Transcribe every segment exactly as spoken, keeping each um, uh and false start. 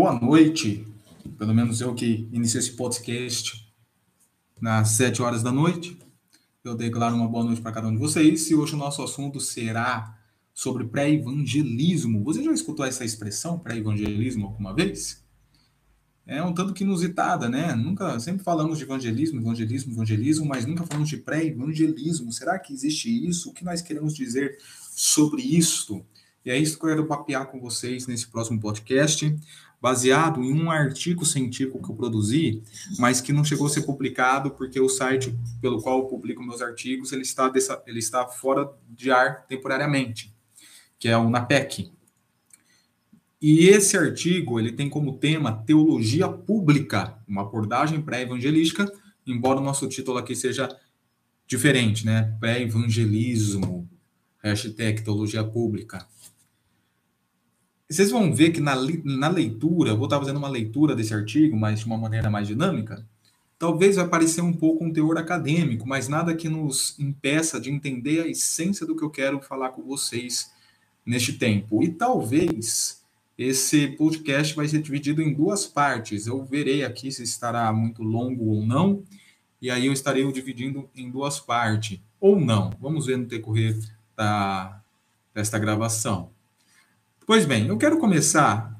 Boa noite, pelo menos eu que iniciei esse podcast nas sete horas da noite. Eu declaro uma boa noite para cada um de vocês e hoje o nosso assunto será sobre pré-evangelismo. Você já escutou essa expressão, pré-evangelismo, alguma vez? É um tanto que inusitada, né? Nunca, sempre falamos de evangelismo, evangelismo, evangelismo, mas nunca falamos de pré-evangelismo. Será que existe isso? O que nós queremos dizer sobre isto? E é isso que eu quero papear com vocês nesse próximo podcast, baseado em um artigo científico que eu produzi, mas que não chegou a ser publicado, porque o site pelo qual eu publico meus artigos, ele está, dessa, ele está fora de ar temporariamente, que é o NAPEC. E esse artigo ele tem como tema Teologia Pública, uma abordagem pré-evangelística, embora o nosso título aqui seja diferente, né? Pré-evangelismo, hashtag Teologia Pública. Vocês vão ver que na, na leitura, eu vou estar fazendo uma leitura desse artigo, mas de uma maneira mais dinâmica, talvez vai parecer um pouco um teor acadêmico, mas nada que nos impeça de entender a essência do que eu quero falar com vocês neste tempo. E talvez esse podcast vai ser dividido em duas partes. Eu verei aqui se estará muito longo ou não, e aí eu estarei o dividindo em duas partes, ou não. Vamos ver no decorrer da, desta gravação. Pois bem, eu quero começar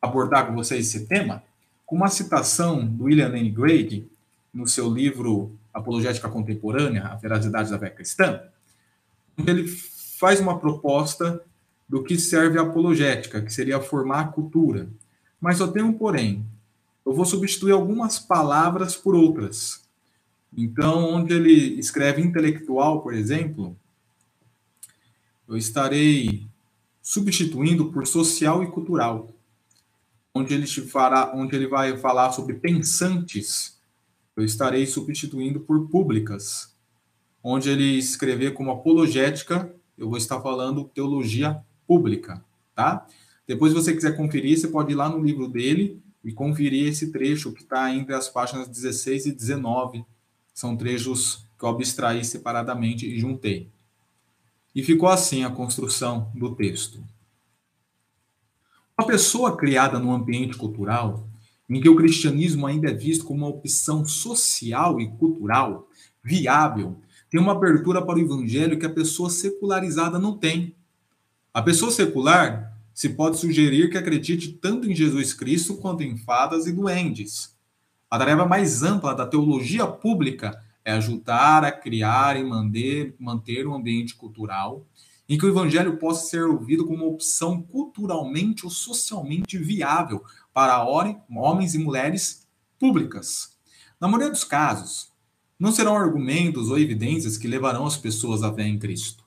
a abordar com vocês esse tema com uma citação do William Lane Craig, no seu livro Apologética Contemporânea, A Veracidade da Fé Cristã, onde ele faz uma proposta do que serve a apologética, que seria formar a cultura. Mas só tem um porém. Eu vou substituir algumas palavras por outras. Então, onde ele escreve intelectual, por exemplo, eu estarei substituindo por social e cultural, onde ele, fará, onde ele vai falar sobre pensantes, eu estarei substituindo por públicas, onde ele escrever como apologética, eu vou estar falando teologia pública, tá? Depois, se você quiser conferir, você pode ir lá no livro dele e conferir esse trecho que está entre as páginas dezesseis e dezenove. São trechos que eu abstraí separadamente e juntei. E ficou assim a construção do texto. Uma pessoa criada num ambiente cultural, em que o cristianismo ainda é visto como uma opção social e cultural viável, tem uma abertura para o evangelho que a pessoa secularizada não tem. A pessoa secular se pode sugerir que acredite tanto em Jesus Cristo quanto em fadas e duendes. A tarefa mais ampla da teologia pública é ajudar a criar e manter, manter um ambiente cultural em que o evangelho possa ser ouvido como uma opção culturalmente ou socialmente viável para homens e mulheres públicas. Na maioria dos casos, não serão argumentos ou evidências que levarão as pessoas à fé em Cristo.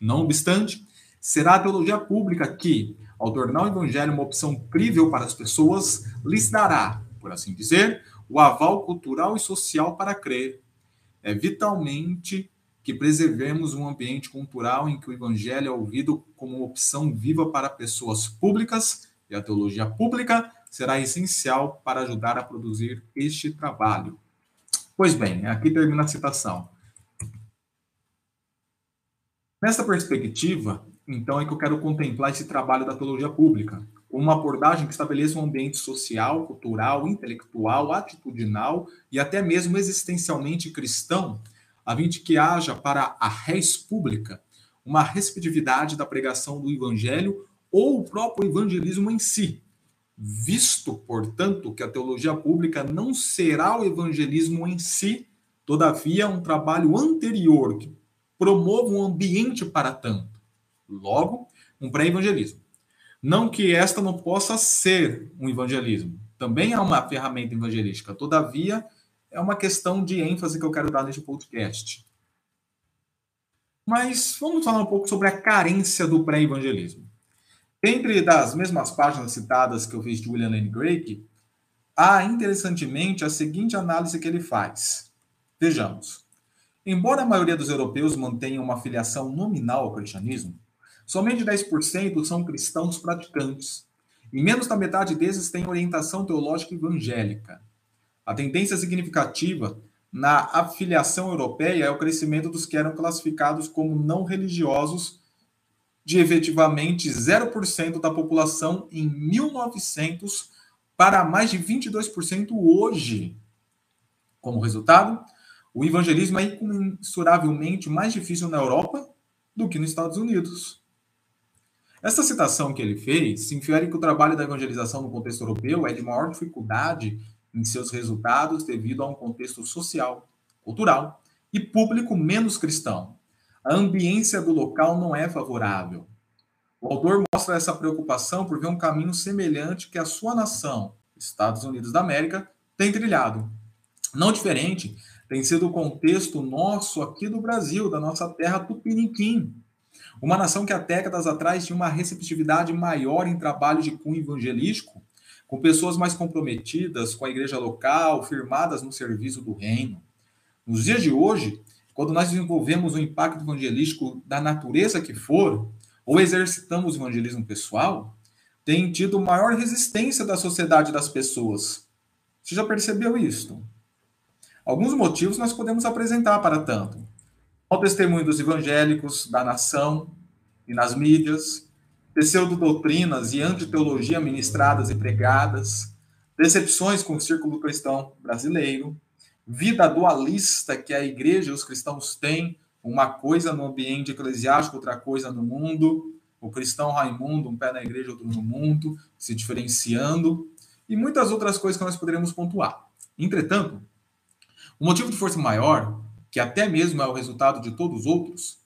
Não obstante, será a teologia pública que, ao tornar o evangelho uma opção crível para as pessoas, lhes dará, por assim dizer, o aval cultural e social para crer. É vitalmente que preservemos um ambiente cultural em que o evangelho é ouvido como uma opção viva para pessoas públicas, e a teologia pública será essencial para ajudar a produzir este trabalho. Pois bem, aqui termina a citação. Nessa perspectiva, então, é que eu quero contemplar esse trabalho da teologia pública, uma abordagem que estabeleça um ambiente social, cultural, intelectual, atitudinal e até mesmo existencialmente cristão, a fim de que haja para a res pública uma receptividade da pregação do evangelho ou o próprio evangelismo em si, visto, portanto, que a teologia pública não será o evangelismo em si, todavia um trabalho anterior que promova um ambiente para tanto. Logo, um pré-evangelismo. Não que esta não possa ser um evangelismo. Também é uma ferramenta evangelística. Todavia, é uma questão de ênfase que eu quero dar neste podcast. Mas vamos falar um pouco sobre a carência do pré-evangelismo. Dentre das mesmas páginas citadas que eu fiz de William Lane Craig, há, interessantemente, a seguinte análise que ele faz. Vejamos. Embora a maioria dos europeus mantenha uma filiação nominal ao cristianismo, somente dez por cento são cristãos praticantes, e menos da metade desses têm orientação teológica evangélica. A tendência significativa na afiliação europeia é o crescimento dos que eram classificados como não religiosos de efetivamente zero por cento da população em mil e novecentos para mais de vinte e dois por cento hoje. Como resultado, o evangelismo é incomensuravelmente mais difícil na Europa do que nos Estados Unidos. Essa citação que ele fez se infere que o trabalho da evangelização no contexto europeu é de maior dificuldade em seus resultados devido a um contexto social, cultural e público menos cristão. A ambiência do local não é favorável. O autor mostra essa preocupação por ver um caminho semelhante que a sua nação, Estados Unidos da América, tem trilhado. Não diferente tem sido o contexto nosso aqui do Brasil, da nossa terra tupiniquim. Uma nação que há décadas atrás tinha uma receptividade maior em trabalho de cunho evangelístico, com pessoas mais comprometidas com a igreja local, firmadas no serviço do reino. Nos dias de hoje, quando nós desenvolvemos um impacto evangelístico da natureza que for, ou exercitamos o evangelismo pessoal, tem tido maior resistência da sociedade das pessoas. Você já percebeu isso? Alguns motivos nós podemos apresentar para tanto. O testemunho dos evangélicos, da nação e nas mídias, pseudo-doutrinas e antiteologia ministradas e pregadas, decepções com o círculo cristão brasileiro, vida dualista que a igreja e os cristãos têm, uma coisa no ambiente eclesiástico, outra coisa no mundo, o cristão Raimundo, um pé na igreja, outro no mundo, se diferenciando, e muitas outras coisas que nós poderemos pontuar. Entretanto, o motivo de força maior, que até mesmo é o resultado de todos os outros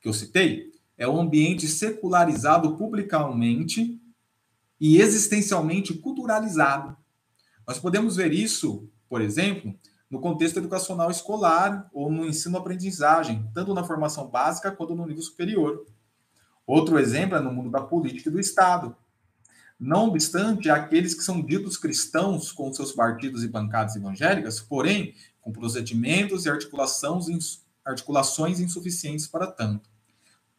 que eu citei, é o ambiente secularizado publicamente e existencialmente culturalizado. Nós podemos ver isso, por exemplo, no contexto educacional escolar ou no ensino-aprendizagem, tanto na formação básica quanto no nível superior. Outro exemplo é no mundo da política e do Estado. Não obstante, aqueles que são ditos cristãos com seus partidos e bancadas evangélicas, porém, com procedimentos e articulações insuficientes para tanto.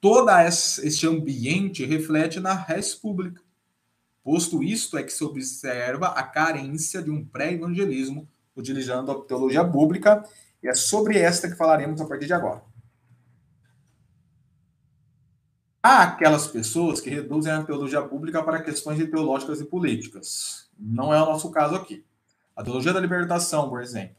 Todo este ambiente reflete na res pública, posto isto é que se observa a carência de um pré-evangelismo, utilizando a teologia bíblica, e é sobre esta que falaremos a partir de agora. Há aquelas pessoas que reduzem a teologia bíblica para questões teológicas e políticas. Não é o nosso caso aqui. A teologia da libertação, por exemplo,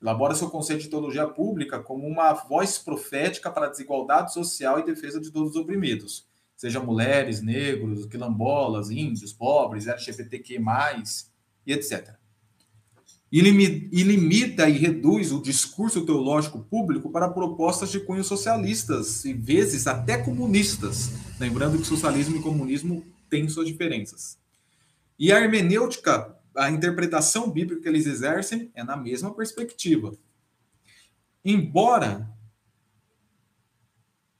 elabora seu conceito de teologia pública como uma voz profética para a desigualdade social e defesa de todos os oprimidos, seja mulheres, negros, quilombolas, índios, pobres, L G B T Q mais, e etcétera. E limita e reduz o discurso teológico público para propostas de cunho socialistas, e vezes até comunistas, lembrando que socialismo e comunismo têm suas diferenças. E a hermenêutica, a interpretação bíblica que eles exercem é na mesma perspectiva. Embora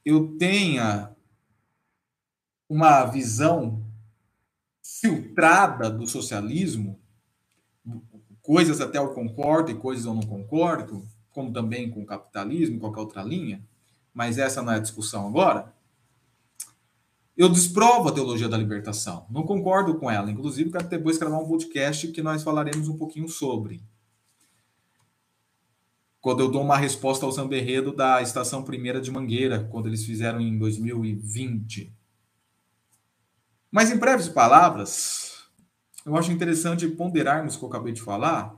eu tenha uma visão filtrada do socialismo, coisas até eu concordo e coisas eu não concordo, como também com o capitalismo, qualquer outra linha, mas essa não é a discussão agora, eu desprovo a teologia da libertação. Não concordo com ela. Inclusive, quero depois gravar um podcast que nós falaremos um pouquinho sobre. Quando eu dou uma resposta ao Sam Berredo da Estação Primeira de Mangueira, quando eles fizeram em dois mil e vinte. Mas, em breves palavras, eu acho interessante ponderarmos o que eu acabei de falar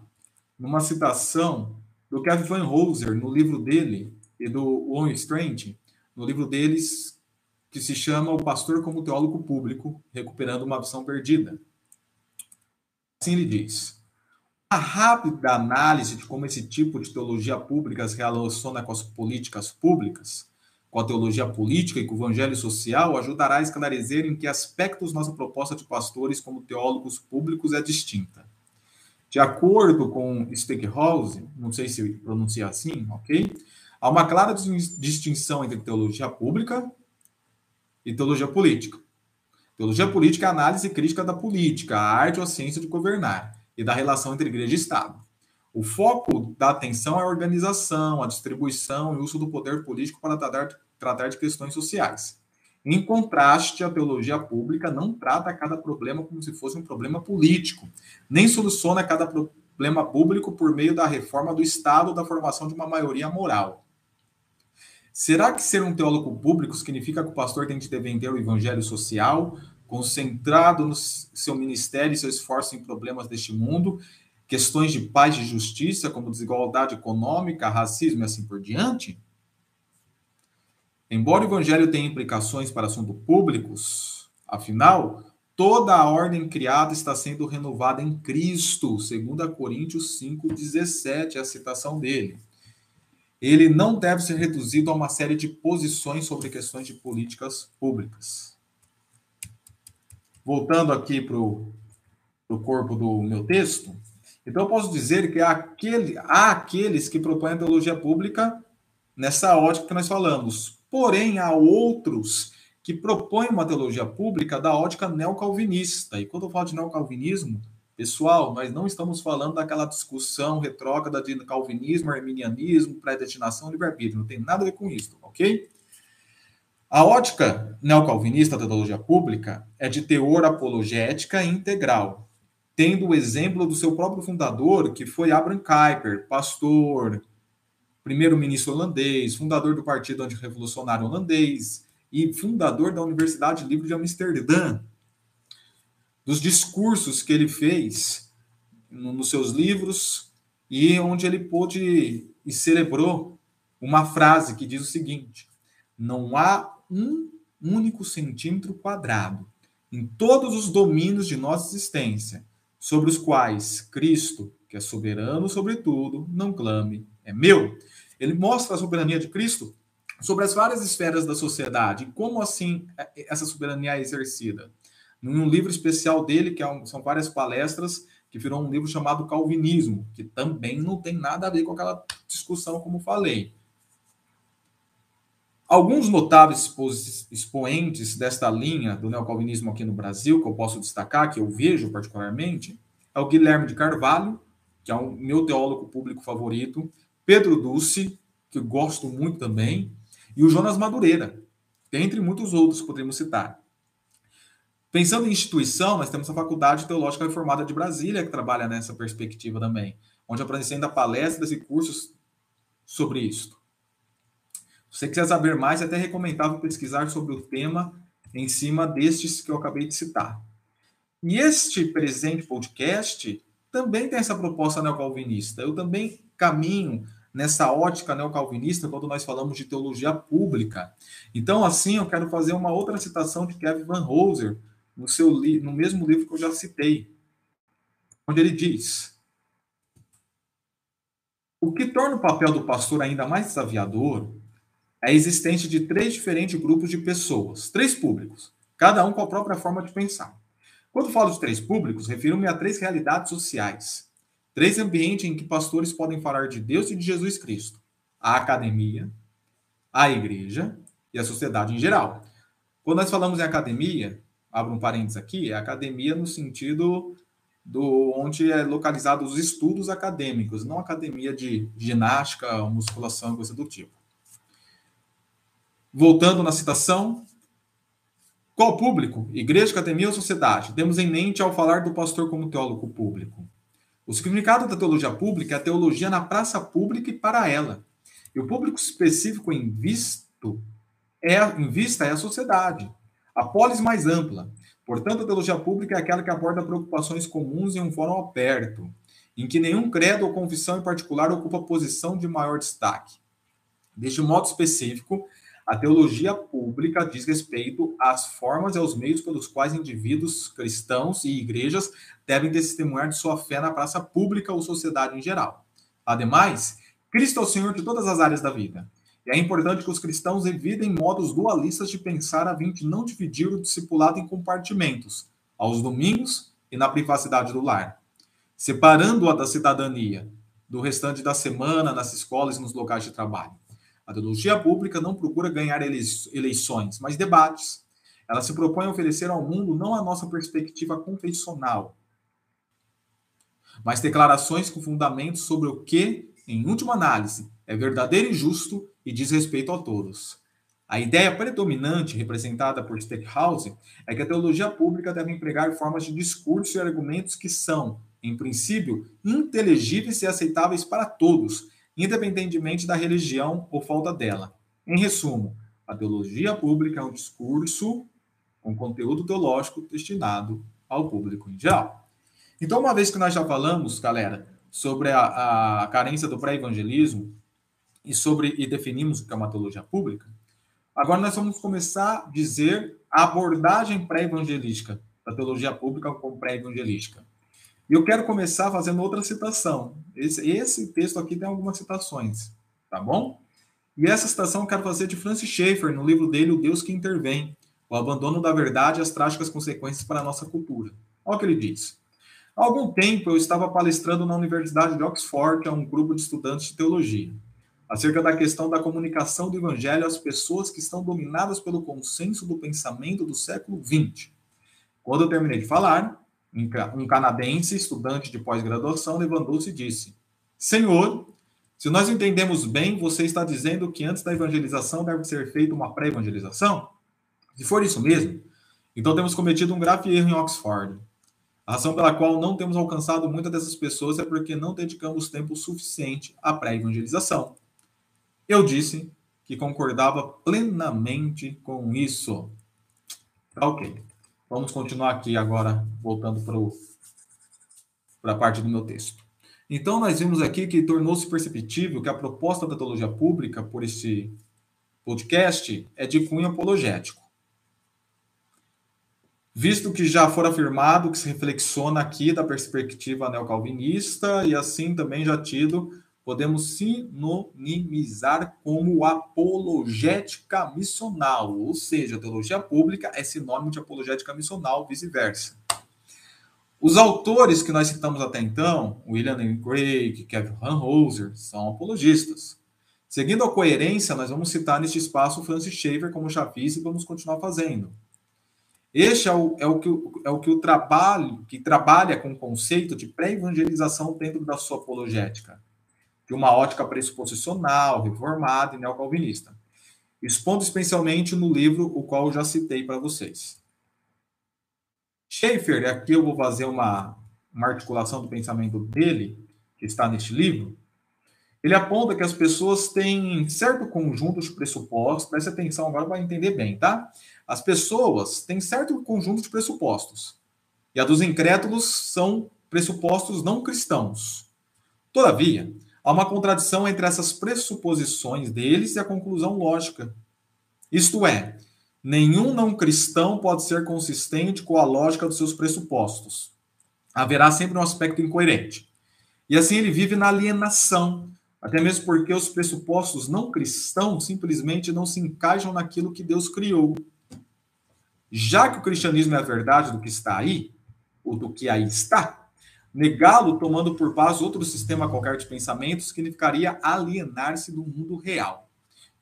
numa citação do Kevin Vanhoozer, no livro dele, e do Owen Strange, no livro deles, que se chama O Pastor como Teólogo Público, Recuperando uma Visão Perdida. Assim ele diz: a rápida análise de como esse tipo de teologia pública se relaciona com as políticas públicas, com a teologia política e com o evangelho social, ajudará a esclarecer em que aspectos nossa proposta de pastores como teólogos públicos é distinta. De acordo com Stackhouse, não sei se pronuncia assim, ok? Há uma clara distinção entre teologia pública e teologia política. Teologia política é a análise crítica da política, a arte ou a ciência de governar, e da relação entre igreja e Estado. O foco da atenção é a organização, a distribuição e o uso do poder político para tratar, tratar de questões sociais. Em contraste, a teologia pública não trata cada problema como se fosse um problema político, nem soluciona cada problema público por meio da reforma do Estado ou da formação de uma maioria moral. Será que ser um teólogo público significa que o pastor tem de defender o evangelho social, concentrado no seu ministério e seu esforço em problemas deste mundo, questões de paz e justiça, como desigualdade econômica, racismo e assim por diante? Embora o evangelho tenha implicações para assuntos públicos, afinal, toda a ordem criada está sendo renovada em Cristo, segundo Coríntios cinco, dezessete, é a citação dele. Ele não deve ser reduzido a uma série de posições sobre questões de políticas públicas. Voltando aqui para o corpo do meu texto, então eu posso dizer que há, aquele, há aqueles que propõem a teologia pública nessa ótica que nós falamos, porém há outros que propõem uma teologia pública da ótica neocalvinista. E quando eu falo de neocalvinismo, pessoal, nós não estamos falando daquela discussão retrógrada de calvinismo, arminianismo, predestinação, livre-arbítrio. Não tem nada a ver com isso, ok? A ótica neocalvinista da teologia pública é de teor apologética integral, tendo o exemplo do seu próprio fundador, que foi Abraham Kuyper, pastor, primeiro-ministro holandês, fundador do Partido Antirrevolucionário Holandês e fundador da Universidade Livre de Amsterdã. Dos discursos que ele fez nos seus livros e onde ele pôde e celebrou uma frase que diz o seguinte: não há um único centímetro quadrado em todos os domínios de nossa existência sobre os quais Cristo, que é soberano sobre tudo, não clame, é meu. Ele mostra a soberania de Cristo sobre as várias esferas da sociedade e como assim essa soberania é exercida. Num livro especial dele, que são várias palestras, que virou um livro chamado Calvinismo, que também não tem nada a ver com aquela discussão, como falei. Alguns notáveis expoentes desta linha do neocalvinismo aqui no Brasil, que eu posso destacar, que eu vejo particularmente, é o Guilherme de Carvalho, que é o meu teólogo público favorito, Pedro Dulce, que eu gosto muito também, e o Jonas Madureira, dentre muitos outros que poderíamos citar. Pensando em instituição, nós temos a Faculdade Teológica Reformada de Brasília, que trabalha nessa perspectiva também, onde aparecem ainda palestras e cursos sobre isso. Se você quiser saber mais, é até recomendável pesquisar sobre o tema em cima destes que eu acabei de citar. E este presente podcast também tem essa proposta neocalvinista. Eu também caminho nessa ótica neocalvinista quando nós falamos de teologia pública. Então, assim, eu quero fazer uma outra citação de Kevin Vanhoozer, No, seu li- no mesmo livro que eu já citei, onde ele diz: o que torna o papel do pastor ainda mais desafiador é a existência de três diferentes grupos de pessoas, três públicos, cada um com a própria forma de pensar. Quando falo de três públicos, refiro-me a três realidades sociais, três ambientes em que pastores podem falar de Deus e de Jesus Cristo: a academia, a igreja e a sociedade em geral. Quando nós falamos em academia, abro um parênteses aqui, é academia no sentido do onde é localizado os estudos acadêmicos, não academia de ginástica, musculação e coisa do tipo. Voltando na citação, qual público? Igreja, academia ou sociedade? Temos em mente ao falar do pastor como teólogo público. O significado da teologia pública é a teologia na praça pública e para ela. E o público específico em, visto é, em vista é a sociedade, a polis mais ampla. Portanto, a teologia pública é aquela que aborda preocupações comuns em um fórum aberto, em que nenhum credo ou confissão em particular ocupa posição de maior destaque. Deste modo específico, a teologia pública diz respeito às formas e aos meios pelos quais indivíduos cristãos e igrejas devem testemunhar de sua fé na praça pública ou sociedade em geral. Ademais, Cristo é o Senhor de todas as áreas da vida. E é importante que os cristãos evitem modos dualistas de pensar a fim de não dividir o discipulado em compartimentos, aos domingos e na privacidade do lar, separando-a da cidadania, do restante da semana, nas escolas e nos locais de trabalho. A teologia pública não procura ganhar eleições, mas debates. Ela se propõe a oferecer ao mundo não a nossa perspectiva confessional, mas declarações com fundamentos sobre o que, em última análise, é verdadeiro e justo e diz respeito a todos. A ideia predominante, representada por Stackhouse, é que a teologia pública deve empregar formas de discurso e argumentos que são, em princípio, inteligíveis e aceitáveis para todos, independentemente da religião ou falta dela, Em resumo, a teologia pública é um discurso com conteúdo teológico destinado ao público em geral. Então, uma vez que nós já falamos, galera, sobre a, a carência do pré-evangelismo e, sobre, e definimos o que é uma teologia pública, agora nós vamos começar a dizer a abordagem pré-evangelística da teologia pública como pré-evangelística. E eu quero começar fazendo outra citação. Esse, esse texto aqui tem algumas citações, tá bom? E essa citação eu quero fazer de Francis Schaeffer, no livro dele, O Deus que Intervém, O Abandono da Verdade e as Trágicas Consequências para a Nossa Cultura. Olha o que ele diz. Há algum tempo eu estava palestrando na Universidade de Oxford a um grupo de estudantes de teologia, acerca da questão da comunicação do evangelho às pessoas que estão dominadas pelo consenso do pensamento do século vinte. Quando eu terminei de falar, um canadense, estudante de pós-graduação, levantou-se e disse: Senhor, se nós entendemos bem, você está dizendo que antes da evangelização deve ser feita uma pré-evangelização? Se for isso mesmo, então temos cometido um grave erro em Oxford. A razão pela qual não temos alcançado muitas dessas pessoas é porque não dedicamos tempo suficiente à pré-evangelização. Eu disse que concordava plenamente com isso. Ok. Vamos continuar aqui agora, voltando para a parte do meu texto. Então, nós vimos aqui que tornou-se perceptível que a proposta da teologia pública por este podcast é de cunho apologético. Visto que já for afirmado que se reflexiona aqui da perspectiva neocalvinista e assim também já tido, podemos sinonimizar como apologética missional, ou seja, a teologia pública é sinônimo de apologética missional, vice-versa. Os autores que nós citamos até então, William Lane Craig, Kevin Vanhoozer, são apologistas. Seguindo a coerência, nós vamos citar neste espaço Francis Schaeffer como chafista e vamos continuar fazendo. Este é o, é o, que, é o que o trabalho, que trabalha com o conceito de pré-evangelização dentro da sua apologética, de uma ótica pressuposicional, reformada e neocalvinista, expondo especialmente no livro o qual eu já citei para vocês. Schaeffer, aqui eu vou fazer uma, uma articulação do pensamento dele, que está neste livro, ele aponta que as pessoas têm certo conjunto de pressupostos, preste atenção agora para entender bem, tá? As pessoas têm certo conjunto de pressupostos, e a dos incrédulos são pressupostos não cristãos. Todavia, há uma contradição entre essas pressuposições deles e a conclusão lógica. Isto é, nenhum não-cristão pode ser consistente com a lógica dos seus pressupostos. Haverá sempre um aspecto incoerente. E assim ele vive na alienação, até mesmo porque os pressupostos não-cristãos simplesmente não se encaixam naquilo que Deus criou. Já que o cristianismo é a verdade do que está aí, ou do que aí está, negá-lo, tomando por base outro sistema qualquer de pensamento, significaria alienar-se do mundo real.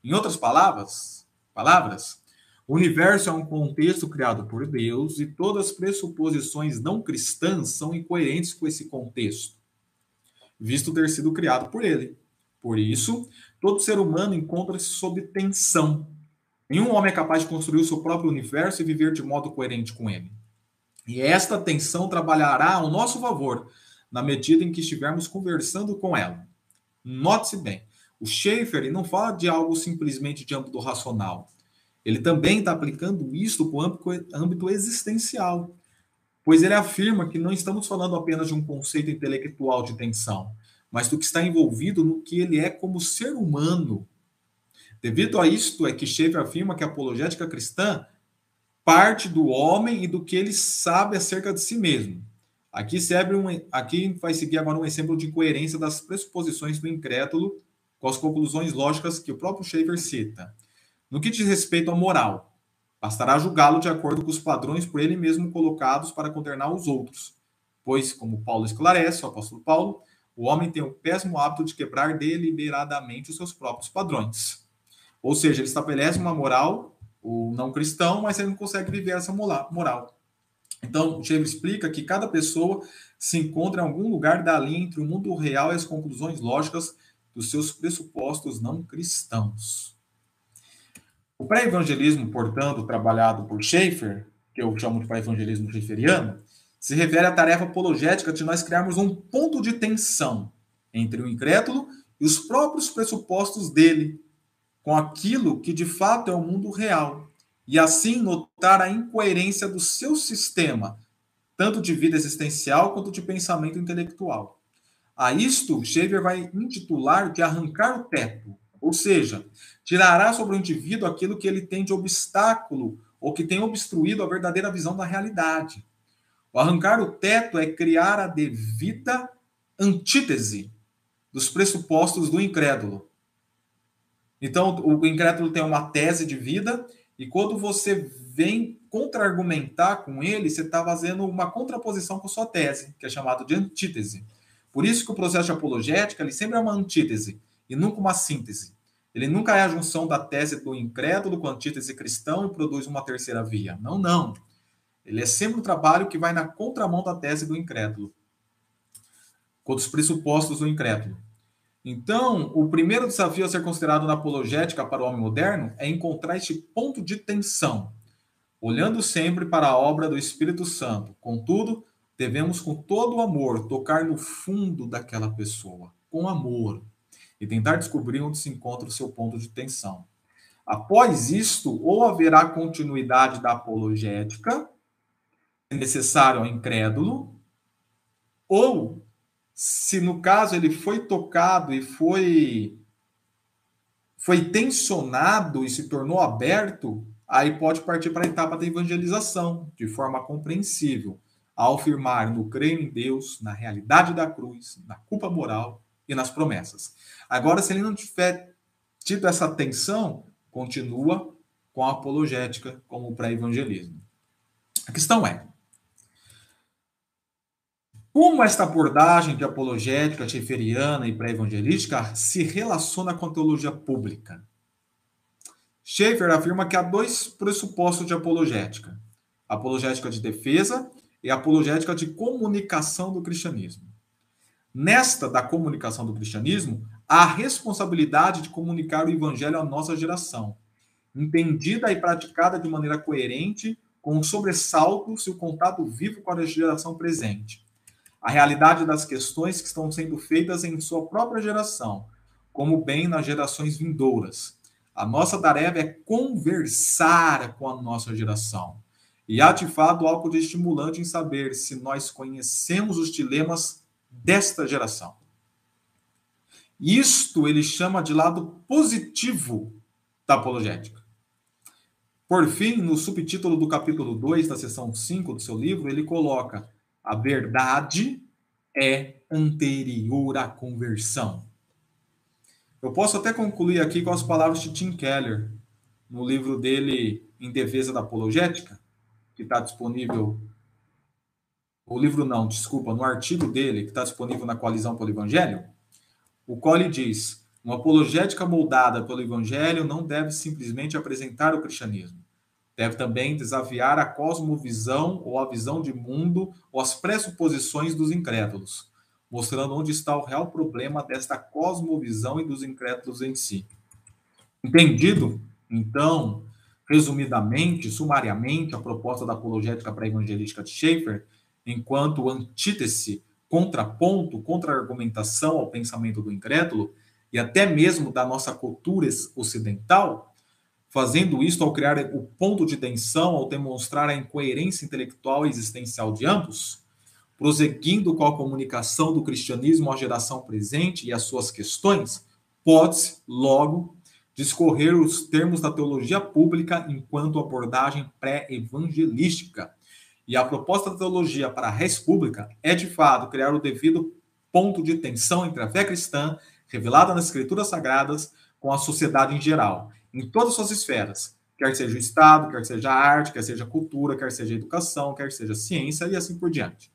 Em outras palavras, palavras, o universo é um contexto criado por Deus e todas as pressuposições não cristãs são incoerentes com esse contexto, visto ter sido criado por ele. Por isso, todo ser humano encontra-se sob tensão. Nenhum homem é capaz de construir o seu próprio universo e viver de modo coerente com ele. E esta tensão trabalhará ao nosso favor, na medida em que estivermos conversando com ela. Note-se bem, o Schaeffer não fala de algo simplesmente de âmbito racional. Ele também está aplicando isso para o âmbito existencial, pois ele afirma que não estamos falando apenas de um conceito intelectual de tensão, mas do que está envolvido no que ele é como ser humano. Devido a isto é que Schaeffer afirma que a apologética cristã parte do homem e do que ele sabe acerca de si mesmo. Aqui, se abre um, aqui vai seguir agora um exemplo de coerência das pressuposições do incrédulo com as conclusões lógicas que o próprio Schaeffer cita. No que diz respeito à moral, bastará julgá-lo de acordo com os padrões por ele mesmo colocados para condenar os outros. Pois, como Paulo esclarece, o apóstolo Paulo, o homem tem o péssimo hábito de quebrar deliberadamente os seus próprios padrões. Ou seja, ele estabelece uma moral, o não cristão, mas ele não consegue viver essa moral. Então, o Schaeffer explica que cada pessoa se encontra em algum lugar da linha entre o mundo real e as conclusões lógicas dos seus pressupostos não cristãos. O pré-evangelismo, portanto, trabalhado por Schaeffer, que eu chamo de pré-evangelismo schaefferiano, se refere à tarefa apologética de nós criarmos um ponto de tensão entre o incrédulo e os próprios pressupostos dele, com aquilo que de fato é o mundo real, e assim notar a incoerência do seu sistema, tanto de vida existencial quanto de pensamento intelectual. A isto, Schaeffer vai intitular de arrancar o teto, ou seja, tirará sobre o indivíduo aquilo que ele tem de obstáculo ou que tem obstruído a verdadeira visão da realidade. O arrancar o teto é criar a devida antítese dos pressupostos do incrédulo. Então, o incrédulo tem uma tese de vida e quando você vem contra-argumentar com ele, você está fazendo uma contraposição com sua tese, que é chamado de antítese. Por isso que o processo de apologética ele sempre é uma antítese e nunca uma síntese. Ele nunca é a junção da tese do incrédulo com a antítese cristão e produz uma terceira via. Não, não. Ele é sempre um trabalho que vai na contramão da tese do incrédulo, com os pressupostos do incrédulo. Então, o primeiro desafio a ser considerado na apologética para o homem moderno é encontrar este ponto de tensão, olhando sempre para a obra do Espírito Santo. Contudo, devemos, com todo o amor, tocar no fundo daquela pessoa, com amor, e tentar descobrir onde se encontra o seu ponto de tensão. Após isto, ou haverá continuidade da apologética, necessário ao incrédulo, ou, se no caso ele foi tocado e foi, foi tensionado e se tornou aberto, aí pode partir para a etapa da evangelização, de forma compreensível, ao afirmar no crer em Deus, na realidade da cruz, na culpa moral e nas promessas. Agora, se ele não tiver tido essa tensão, continua com a apologética como o pré-evangelismo. A questão é, como esta abordagem de apologética schaefferiana e pré-evangelística se relaciona com a teologia pública? Schaeffer afirma que há dois pressupostos de apologética. A apologética de defesa e a apologética de comunicação do cristianismo. Nesta da comunicação do cristianismo, há a responsabilidade de comunicar o evangelho à nossa geração, entendida e praticada de maneira coerente, com um sobressalto se o contato vivo com a geração presente. A realidade das questões que estão sendo feitas em sua própria geração, como bem nas gerações vindouras. A nossa tarefa é conversar com a nossa geração. E há, de fato, algo de estimulante em saber se nós conhecemos os dilemas desta geração. Isto ele chama de lado positivo da apologética. Por fim, no subtítulo do capítulo dois, da seção cinco do seu livro, ele coloca: a verdade é anterior à conversão. Eu posso até concluir aqui com as palavras de Tim Keller, no livro dele Em Defesa da Apologética, que está disponível, o livro não, desculpa, no artigo dele, que está disponível na Coalizão pelo Evangelho, o qual ele diz: uma apologética moldada pelo Evangelho não deve simplesmente apresentar o cristianismo, deve também desafiar a cosmovisão ou a visão de mundo ou as pressuposições dos incrédulos, mostrando onde está o real problema desta cosmovisão e dos incrédulos em si. Entendido? Então, resumidamente, sumariamente, a proposta da apologética pré-evangelística de Schaeffer, enquanto antítese, contraponto, contra-argumentação ao pensamento do incrédulo, e até mesmo da nossa cultura ocidental, fazendo isto ao criar o ponto de tensão, ao demonstrar a incoerência intelectual e existencial de ambos, prosseguindo com a comunicação do cristianismo à geração presente e às suas questões, pode-se, logo, discorrer os termos da teologia pública enquanto abordagem pré-evangelística. E a proposta da teologia para a res pública é, de fato, criar o devido ponto de tensão entre a fé cristã, revelada nas Escrituras Sagradas, com a sociedade em geral, em todas as suas esferas, quer seja o Estado, quer seja a arte, quer seja a cultura, quer seja a educação, quer seja a ciência e assim por diante.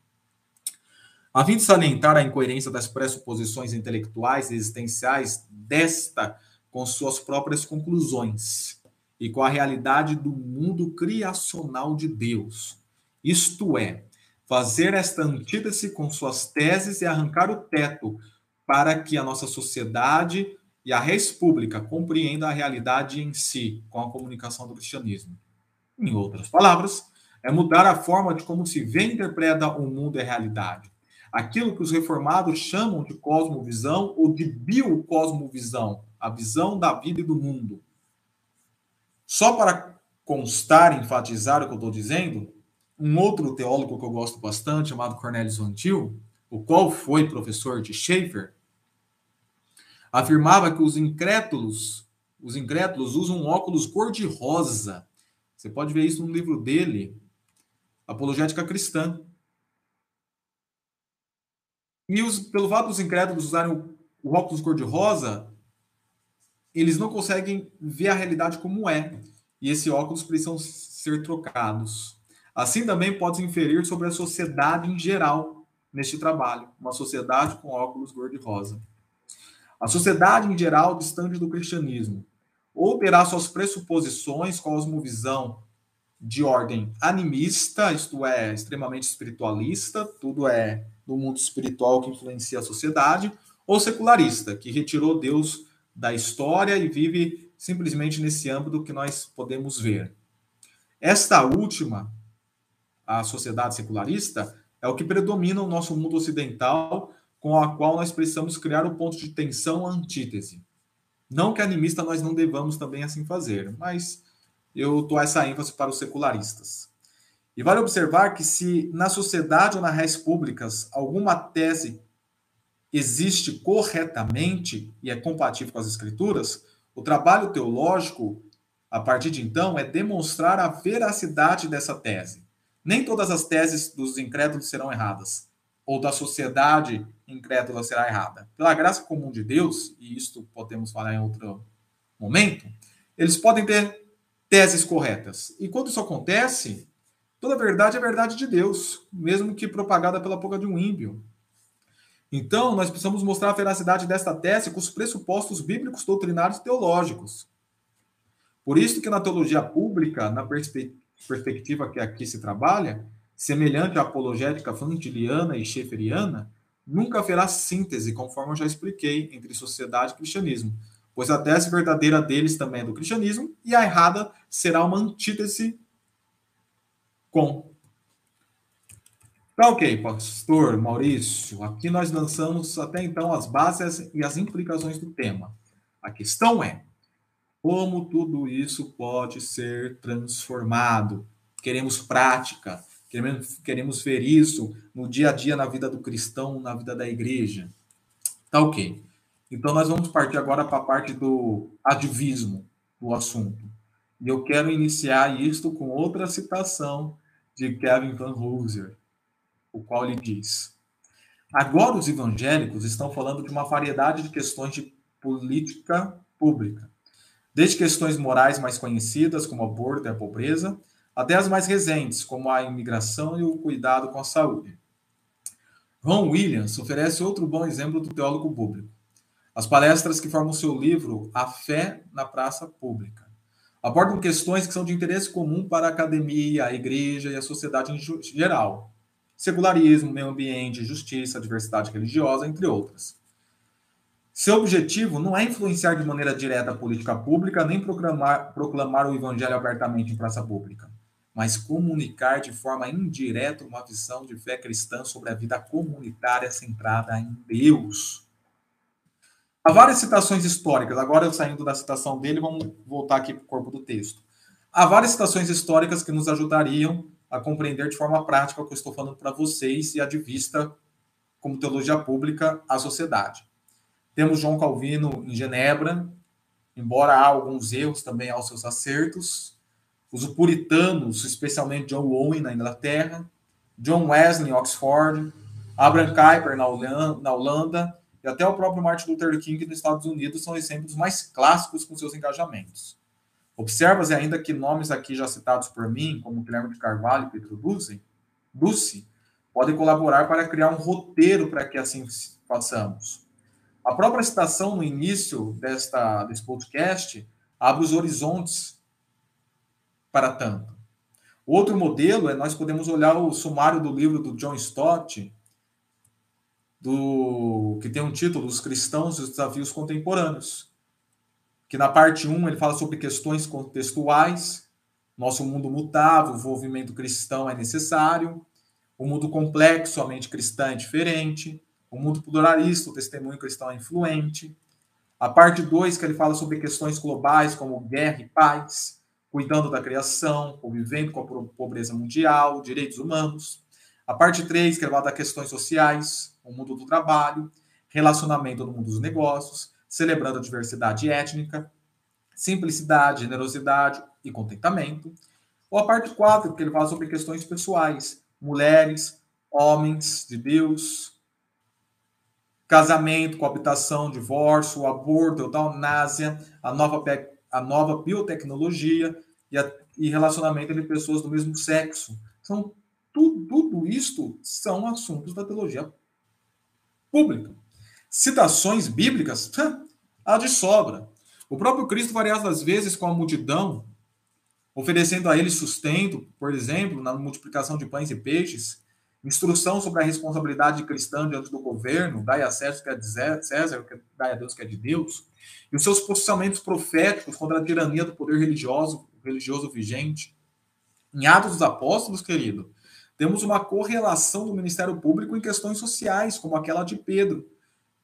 A fim de salientar a incoerência das pressuposições intelectuais e existenciais desta com suas próprias conclusões e com a realidade do mundo criacional de Deus. Isto é, fazer esta antítese com suas teses e arrancar o teto para que a nossa sociedade e a res pública compreenda a realidade em si com a comunicação do cristianismo. Em outras palavras, é mudar a forma de como se vê e interpreta o mundo e a realidade. Aquilo que os reformados chamam de cosmovisão ou de biocosmovisão, a visão da vida e do mundo. Só para constar, enfatizar o que eu estou dizendo, um outro teólogo que eu gosto bastante, chamado Cornelius Van Til, o qual foi professor de Schaeffer, afirmava que os incrédulos, os incrédulos usam óculos cor-de-rosa. Você pode ver isso no livro dele, Apologética Cristã. E os, pelo fato dos incrédulos usarem o, o óculos cor-de-rosa, eles não conseguem ver a realidade como é. E esse óculos precisam ser trocados. Assim também pode-se inferir sobre a sociedade em geral neste trabalho. Uma sociedade com óculos cor-de-rosa. A sociedade em geral distante do cristianismo, ou terá suas pressuposições, cosmovisão de ordem animista, isto é, extremamente espiritualista, tudo é do mundo espiritual que influencia a sociedade, ou secularista, que retirou Deus da história e vive simplesmente nesse âmbito que nós podemos ver. Esta última, a sociedade secularista, é o que predomina o nosso mundo ocidental, com a qual nós precisamos criar o ponto de tensão, a antítese. Não que animista nós não devamos também assim fazer, mas eu dou essa ênfase para os secularistas. E vale observar que se na sociedade ou nas redes públicas alguma tese existe corretamente e é compatível com as escrituras, o trabalho teológico, a partir de então, é demonstrar a veracidade dessa tese. Nem todas as teses dos incrédulos serão erradas, ou da sociedade incrédula será errada. Pela graça comum de Deus, e isto podemos falar em outro momento, eles podem ter teses corretas. E quando isso acontece, toda verdade é verdade de Deus, mesmo que propagada pela boca de um ímpio. Então, nós precisamos mostrar a veracidade desta tese com os pressupostos bíblicos, doutrinários e teológicos. Por isso que na teologia pública, na perspe- perspectiva que aqui se trabalha, semelhante à apologética fantiliana e schefferiana, nunca haverá síntese, conforme eu já expliquei, entre sociedade e cristianismo, pois a tese verdadeira deles também é do cristianismo, e a errada será uma antítese com. Tá ok, pastor Maurício, aqui nós lançamos até então as bases e as implicações do tema. A questão é, como tudo isso pode ser transformado? Queremos prática. Queremos, queremos ver isso no dia a dia, na vida do cristão, na vida da igreja. Tá ok. Então, nós vamos partir agora para a parte do ativismo do assunto. E eu quero iniciar isto com outra citação de Kevin Vanhoozer, o qual ele diz: agora os evangélicos estão falando de uma variedade de questões de política pública, desde questões morais mais conhecidas, como o aborto e a pobreza, até as mais recentes, como a imigração e o cuidado com a saúde. Ron Williams oferece outro bom exemplo do teólogo público. As palestras que formam seu livro A Fé na Praça Pública abordam questões que são de interesse comum para a academia, a igreja e a sociedade em geral. Secularismo, meio ambiente, justiça, diversidade religiosa, entre outras. Seu objetivo não é influenciar de maneira direta a política pública, nem proclamar, proclamar o evangelho abertamente em praça pública, mas comunicar de forma indireta uma visão de fé cristã sobre a vida comunitária centrada em Deus. Há várias citações históricas, agora eu saindo da citação dele, vamos voltar aqui para o corpo do texto. Há várias citações históricas que nos ajudariam a compreender de forma prática o que eu estou falando para vocês e ativista como teologia pública à sociedade. Temos João Calvino em Genebra, embora há alguns erros também aos seus acertos. Os puritanos, especialmente John Owen, na Inglaterra, John Wesley, em Oxford, Abraham Kuyper, na Holanda, na Holanda, e até o próprio Martin Luther King, nos Estados Unidos, são exemplos mais clássicos com seus engajamentos. Observa-se ainda que nomes aqui já citados por mim, como Guilherme de Carvalho e Pedro Dulce, Dulce, podem colaborar para criar um roteiro para que assim façamos. A própria citação no início desta, desse podcast abre os horizontes para tanto. Outro modelo é nós podemos olhar o sumário do livro do John Stott, do, que tem um título, Os Cristãos e os Desafios Contemporâneos, que na parte um ele fala sobre questões contextuais, nosso mundo mutável, o envolvimento cristão é necessário, o mundo complexo, a mente cristã é diferente, o mundo pluralista, o testemunho cristão é influente, A parte dois, que ele fala sobre questões globais, como guerra e paz, cuidando da criação, convivendo com a pobreza mundial, direitos humanos. A parte três, que ele fala das questões sociais, o mundo do trabalho, relacionamento no mundo dos negócios, celebrando a diversidade étnica, simplicidade, generosidade e contentamento. Ou a parte quatro, que ele fala sobre questões pessoais, mulheres, homens de Deus, casamento, coabitação, divórcio, aborto, eutanásia, a nova, a nova biotecnologia e, a, e relacionamento entre pessoas do mesmo sexo. São, tudo, tudo isto são assuntos da teologia pública. Citações bíblicas, há de sobra. O próprio Cristo variava às vezes com a multidão, oferecendo a eles sustento, por exemplo, na multiplicação de pães e peixes, instrução sobre a responsabilidade cristã diante do governo, dai a César o que é de César, dai a Deus o que é de Deus, e os seus posicionamentos proféticos contra a tirania do poder religioso, religioso vigente. Em Atos dos Apóstolos, querido, temos uma correlação do Ministério Público em questões sociais, como aquela de Pedro,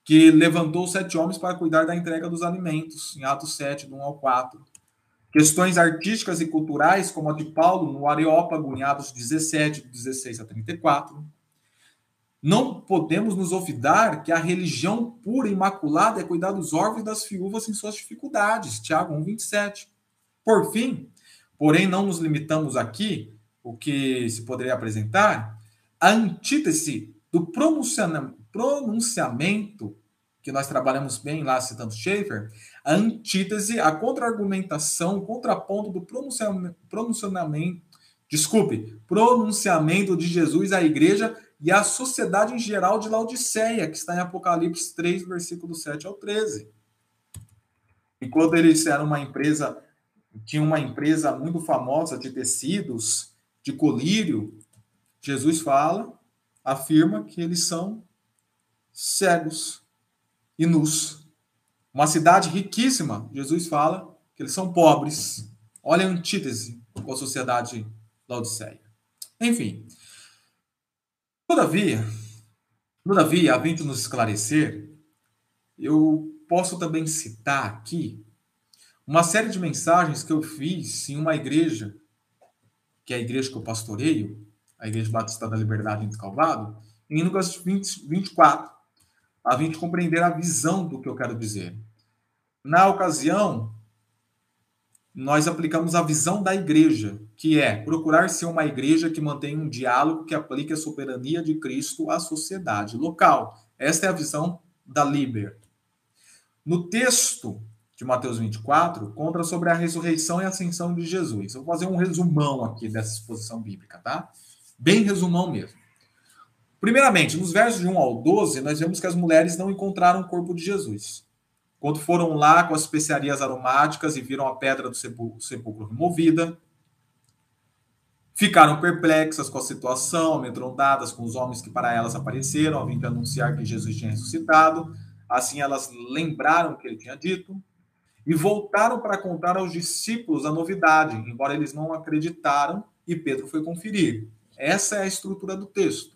que levantou sete homens para cuidar da entrega dos alimentos, em Atos sete, do um ao quatro. Questões artísticas e culturais, como a de Paulo, no Areópago, em Atos dezessete, do dezesseis a trinta e quatro. Não podemos nos olvidar que a religião pura e imaculada é cuidar dos órfãos e das viúvas em suas dificuldades, Tiago um, vinte e sete. Por fim, porém não nos limitamos aqui, o que se poderia apresentar, a antítese do pronunciamento, que nós trabalhamos bem lá citando Schaeffer, a antítese, a contra-argumentação, o contraponto do pronunciamento, pronunciamento, desculpe, pronunciamento de Jesus à igreja e à sociedade em geral de Laodiceia, que está em Apocalipse três, versículo sete ao treze. Enquanto eles eram uma empresa, tinha uma empresa muito famosa de tecidos, de colírio, Jesus fala, afirma que eles são cegos e nus. Uma cidade riquíssima, Jesus fala que eles são pobres. Olha a antítese com a sociedade laodiceia. Enfim, todavia, todavia, havendo nos esclarecer, eu posso também citar aqui uma série de mensagens que eu fiz em uma igreja, que é a igreja que eu pastoreio, a Igreja Batista da Liberdade e Descalvado, em Lucas vinte, vinte e quatro. A gente compreender a visão do que eu quero dizer. Na ocasião, nós aplicamos a visão da igreja, que é procurar ser uma igreja que mantenha um diálogo que aplique a soberania de Cristo à sociedade local. Esta é a visão da Liber. No texto de Mateus vinte e quatro, conta sobre a ressurreição e ascensão de Jesus. Eu vou fazer um resumão aqui dessa exposição bíblica, tá? Bem resumão mesmo. Primeiramente, nos versos de um ao doze, nós vemos que as mulheres não encontraram o corpo de Jesus. Quando foram lá com as especiarias aromáticas e viram a pedra do sepulcro removida, ficaram perplexas com a situação, amedrontadas com os homens que para elas apareceram, ao vir de anunciar que Jesus tinha ressuscitado. Assim, elas lembraram o que ele tinha dito e voltaram para contar aos discípulos a novidade, embora eles não acreditaram, e Pedro foi conferir. Essa é a estrutura do texto.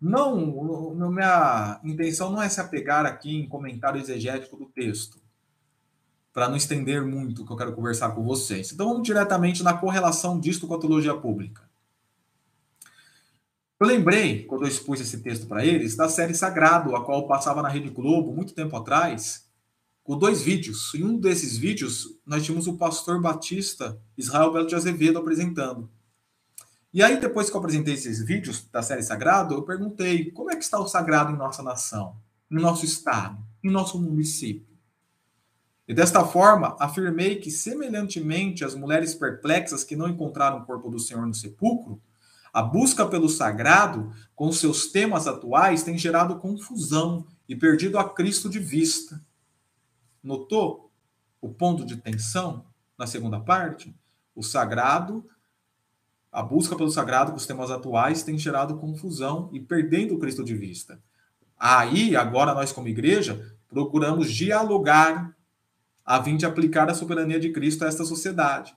Não, não, minha intenção não é se apegar aqui em comentário exegético do texto, para não estender muito o que eu quero conversar com vocês. Então vamos diretamente na correlação disto com a teologia pública. Eu lembrei, quando eu expus esse texto para eles, da série Sagrado, a qual eu passava na Rede Globo, muito tempo atrás, com dois vídeos. Em um desses vídeos, nós tínhamos o pastor batista Israel Belo de Azevedo apresentando. E aí, depois que eu apresentei esses vídeos da série Sagrado, eu perguntei, como é que está o sagrado em nossa nação, em nosso estado, em nosso município? E desta forma, afirmei que, semelhantemente às mulheres perplexas que não encontraram o corpo do Senhor no sepulcro, a busca pelo sagrado, com seus temas atuais, tem gerado confusão e perdido a Cristo de vista. Notou o ponto de tensão na segunda parte? O sagrado... A busca pelo sagrado com os temas atuais tem gerado confusão e perdendo o Cristo de vista. Aí, agora, nós como igreja, procuramos dialogar a fim de aplicar a soberania de Cristo a esta sociedade.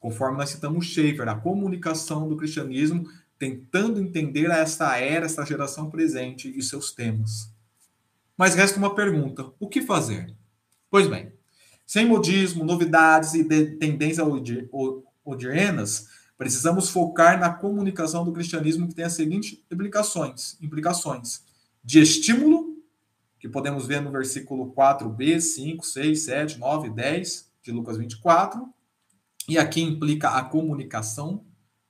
Conforme nós citamos Schaeffer, a comunicação do cristianismo tentando entender esta era, esta geração presente e seus temas. Mas resta uma pergunta: o que fazer? Pois bem, sem modismo, novidades e tendências odiernas, precisamos focar na comunicação do cristianismo, que tem as seguintes implicações, implicações de estímulo, que podemos ver no versículo quatro b, cinco, seis, sete, nove e dez de Lucas vinte e quatro, e aqui implica a comunicação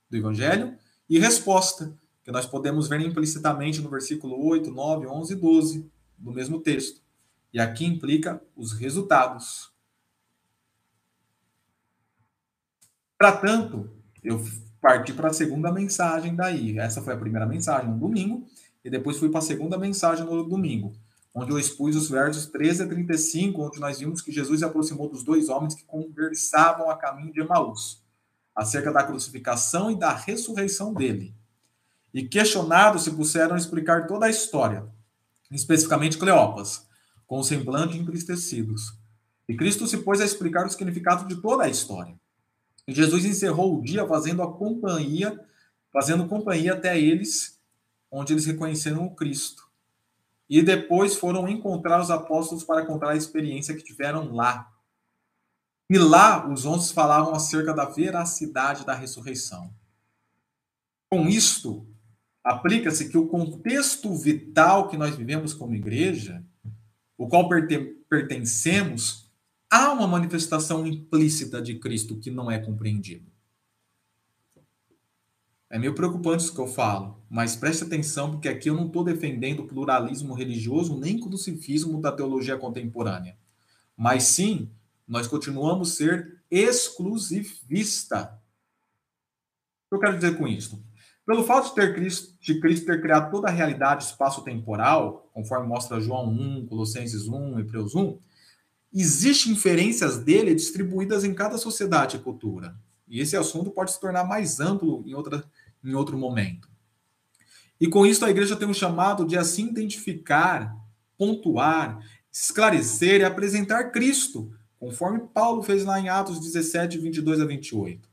do Evangelho, e resposta, que nós podemos ver implicitamente no versículo oito, nove, onze e doze do mesmo texto, e aqui implica os resultados. Para tanto, eu parti para a segunda mensagem daí. Essa foi a primeira mensagem no domingo, e depois fui para a segunda mensagem no domingo, onde eu expus os versos treze a trinta e cinco, onde nós vimos que Jesus se aproximou dos dois homens que conversavam a caminho de Emaús, acerca da crucificação e da ressurreição dele. E questionados, se puseram a explicar toda a história, especificamente Cleopas, com o semblante entristecidos. E Cristo se pôs a explicar o significado de toda a história. E Jesus encerrou o dia fazendo a companhia, fazendo companhia até eles, onde eles reconheceram o Cristo. E depois foram encontrar os apóstolos para contar a experiência que tiveram lá. E lá os onze falavam acerca da veracidade da ressurreição. Com isto, aplica-se que o contexto vital que nós vivemos como igreja, o qual pertencemos, há uma manifestação implícita de Cristo que não é compreendida. É meio preocupante isso que eu falo, mas preste atenção, porque aqui eu não estou defendendo o pluralismo religioso nem o crucifismo da teologia contemporânea. Mas sim, nós continuamos a ser exclusivista. O que eu quero dizer com isso? Pelo fato de, ter Cristo, de Cristo ter criado toda a realidade espaço-temporal, conforme mostra João um, Colossenses um, Hebreus um, existem inferências dele distribuídas em cada sociedade e cultura. E esse assunto pode se tornar mais amplo em, outra, em outro momento. E com isso a igreja tem um chamado de assim identificar, pontuar, esclarecer e apresentar Cristo, conforme Paulo fez lá em Atos dezessete, vinte e dois a vinte e oito.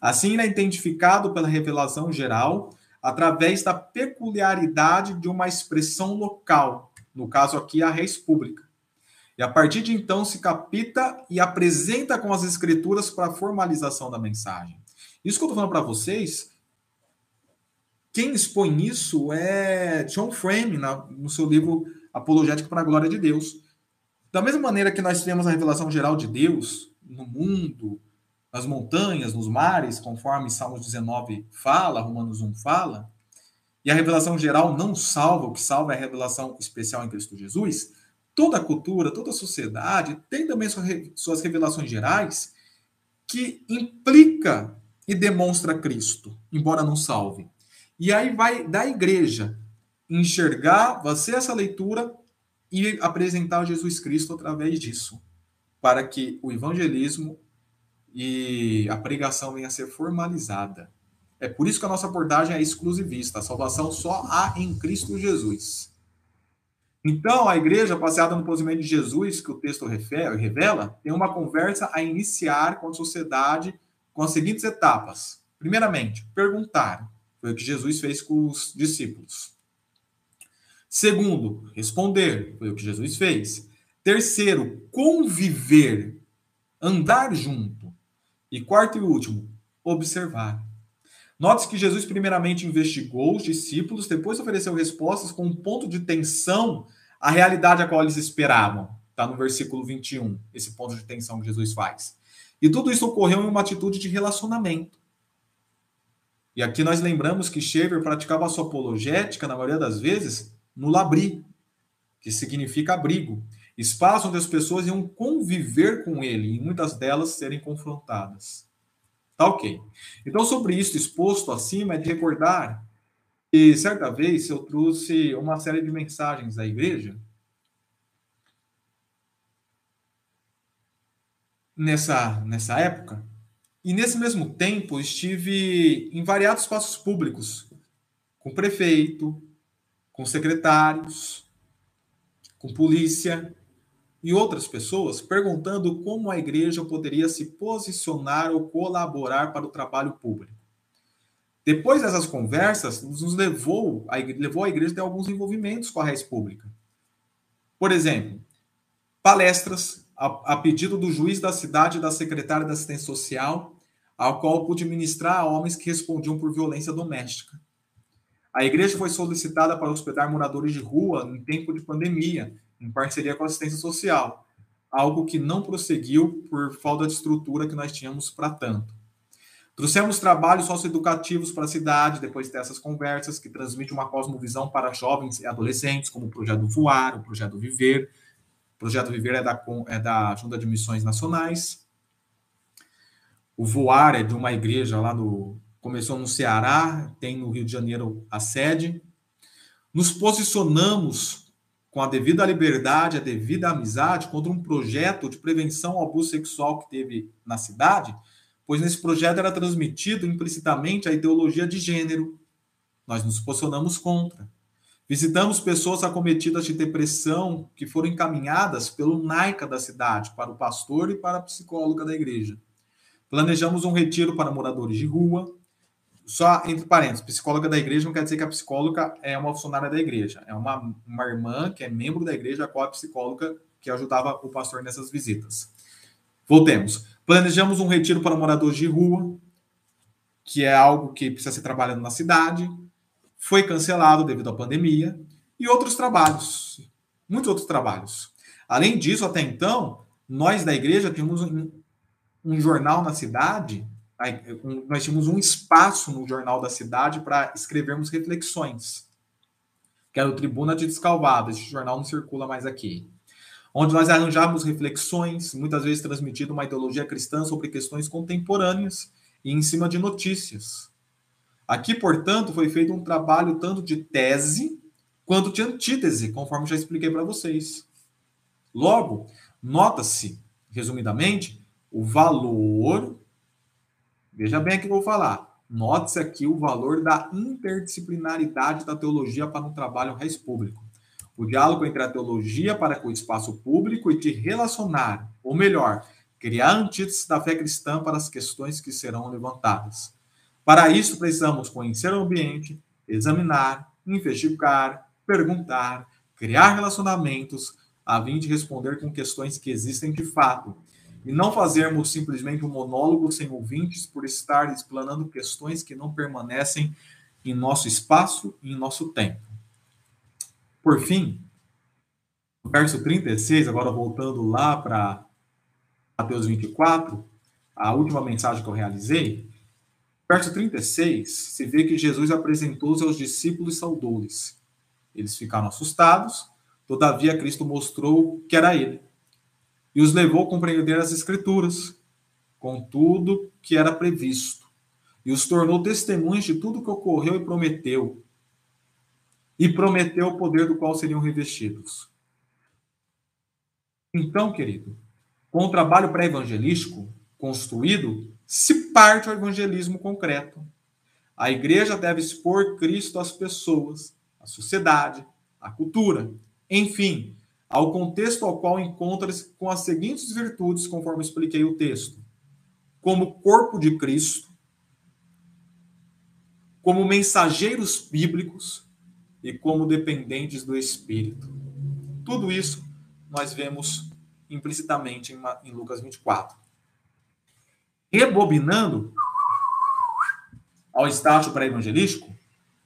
Assim ele é identificado pela revelação geral através da peculiaridade de uma expressão local, no caso aqui a reis pública. E a partir de então se capta e apresenta com as escrituras para a formalização da mensagem. Isso que eu estou falando para vocês, quem expõe isso é John Frame, no seu livro Apologética para a Glória de Deus. Da mesma maneira que nós temos a revelação geral de Deus no mundo, nas montanhas, nos mares, conforme Salmos dezenove fala, Romanos um fala, e a revelação geral não salva, o que salva é a revelação especial em Cristo Jesus. Toda cultura, toda sociedade tem também suas revelações gerais que implica e demonstra Cristo, embora não salve. E aí vai da igreja enxergar, fazer essa leitura e apresentar Jesus Cristo através disso, para que o evangelismo e a pregação venha a ser formalizada. É por isso que a nossa abordagem é exclusivista, a salvação só há em Cristo Jesus. Então, a igreja, baseada no procedimento de Jesus, que o texto revela, tem uma conversa a iniciar com a sociedade com as seguintes etapas. Primeiramente, perguntar. Foi o que Jesus fez com os discípulos. Segundo, responder. Foi o que Jesus fez. Terceiro, conviver. Andar junto. E quarto e último, observar. Note-se que Jesus primeiramente investigou os discípulos, depois ofereceu respostas com um ponto de tensão à realidade a qual eles esperavam. Está no versículo vinte e um, esse ponto de tensão que Jesus faz. E tudo isso ocorreu em uma atitude de relacionamento. E aqui nós lembramos que Schaeffer praticava a sua apologética, na maioria das vezes, no labri, que significa abrigo. Espaço onde as pessoas iam conviver com ele, e muitas delas serem confrontadas. Tá ok. Então, sobre isso exposto acima, é de recordar que, certa vez, eu trouxe uma série de mensagens da igreja nessa, nessa época, e nesse mesmo tempo estive em variados espaços públicos, com prefeito, com secretários, com polícia e outras pessoas, perguntando como a igreja poderia se posicionar ou colaborar para o trabalho público. Depois dessas conversas, nos levou a, igreja, levou a igreja a ter alguns envolvimentos com a res pública. Por exemplo, palestras a, a pedido do juiz da cidade e da secretária da assistência social, ao qual pude ministrar a homens que respondiam por violência doméstica. A igreja foi solicitada para hospedar moradores de rua em tempo de pandemia, em parceria com a assistência social, algo que não prosseguiu por falta de estrutura que nós tínhamos para tanto. Trouxemos trabalhos socioeducativos para a cidade, depois dessas conversas, que transmite uma cosmovisão para jovens e adolescentes, como o Projeto Voar, o Projeto Viver. O Projeto Viver é da, é da Junta de Missões Nacionais. O Voar é de uma igreja lá no... Começou no Ceará, tem no Rio de Janeiro a sede. Nos posicionamos com a devida liberdade, a devida amizade, contra um projeto de prevenção ao abuso sexual que teve na cidade, pois nesse projeto era transmitido implicitamente a ideologia de gênero. Nós nos posicionamos contra. Visitamos pessoas acometidas de depressão que foram encaminhadas pelo NAICA da cidade, para o pastor e para a psicóloga da igreja. Planejamos um retiro para moradores de rua. Só entre parênteses, psicóloga da igreja não quer dizer que a psicóloga é uma funcionária da igreja. É uma, uma irmã que é membro da igreja, a qual é psicóloga que ajudava o pastor nessas visitas. Voltemos. Planejamos um retiro para moradores de rua, que é algo que precisa ser trabalhado na cidade. Foi cancelado devido à pandemia. E outros trabalhos. Muitos outros trabalhos. Além disso, até então, nós da igreja tínhamos um, um jornal na cidade... Nós tínhamos um espaço no Jornal da Cidade para escrevermos reflexões, que era o Tribuna de Descalvado. Esse jornal não circula mais aqui. Onde nós arranjávamos reflexões, muitas vezes transmitindo uma ideologia cristã sobre questões contemporâneas e em cima de notícias. Aqui, portanto, foi feito um trabalho tanto de tese quanto de antítese, conforme já expliquei para vocês. Logo, nota-se, resumidamente, o valor... Veja bem o que eu vou falar. Note-se aqui o valor da interdisciplinaridade da teologia para um trabalho mais público. O diálogo entre a teologia para com o espaço público e de relacionar, ou melhor, criar antítese da fé cristã para as questões que serão levantadas. Para isso, precisamos conhecer o ambiente, examinar, investigar, perguntar, criar relacionamentos, a fim de responder com questões que existem de fato. E não fazermos simplesmente um monólogo sem ouvintes por estar explanando questões que não permanecem em nosso espaço e em nosso tempo. Por fim, no verso trinta e seis, agora voltando lá para Mateus vinte e quatro, a última mensagem que eu realizei, verso trinta e seis, se vê que Jesus apresentou-se aos discípulos e saudou-lhes. Eles ficaram assustados, todavia Cristo mostrou que era ele. E os levou a compreender as escrituras, com tudo que era previsto. E os tornou testemunhas de tudo que ocorreu e prometeu. E prometeu o poder do qual seriam revestidos. Então, querido, com o trabalho pré-evangelístico construído, se parte ao evangelismo concreto. A igreja deve expor Cristo às pessoas, à sociedade, à cultura, enfim... ao contexto ao qual encontra-se com as seguintes virtudes, conforme expliquei o texto. Como corpo de Cristo, como mensageiros bíblicos e como dependentes do Espírito. Tudo isso nós vemos implicitamente em Lucas vinte e quatro. Rebobinando ao estágio pré-evangelístico,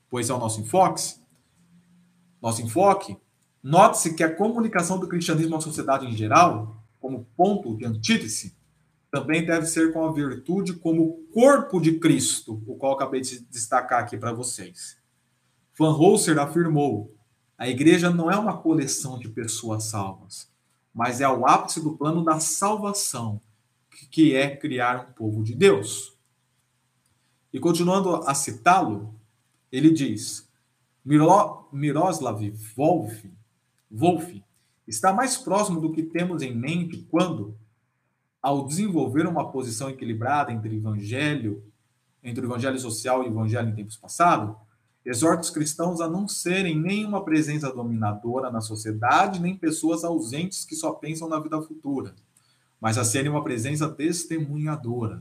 pois é o nosso enfoque, nosso enfoque, note-se que a comunicação do cristianismo à sociedade em geral, como ponto de antítese, também deve ser com a virtude como corpo de Cristo, o qual acabei de destacar aqui para vocês. Van Hoozer afirmou, a igreja não é uma coleção de pessoas salvas, mas é o ápice do plano da salvação, que é criar um povo de Deus. E continuando a citá-lo, ele diz, Miro, Miroslav Volf, Wolff está mais próximo do que temos em mente quando, ao desenvolver uma posição equilibrada entre o evangelho, entre o evangelho social e o evangelho em tempos passados, exorta os cristãos a não serem nem uma presença dominadora na sociedade, nem pessoas ausentes que só pensam na vida futura, mas a serem uma presença testemunhadora.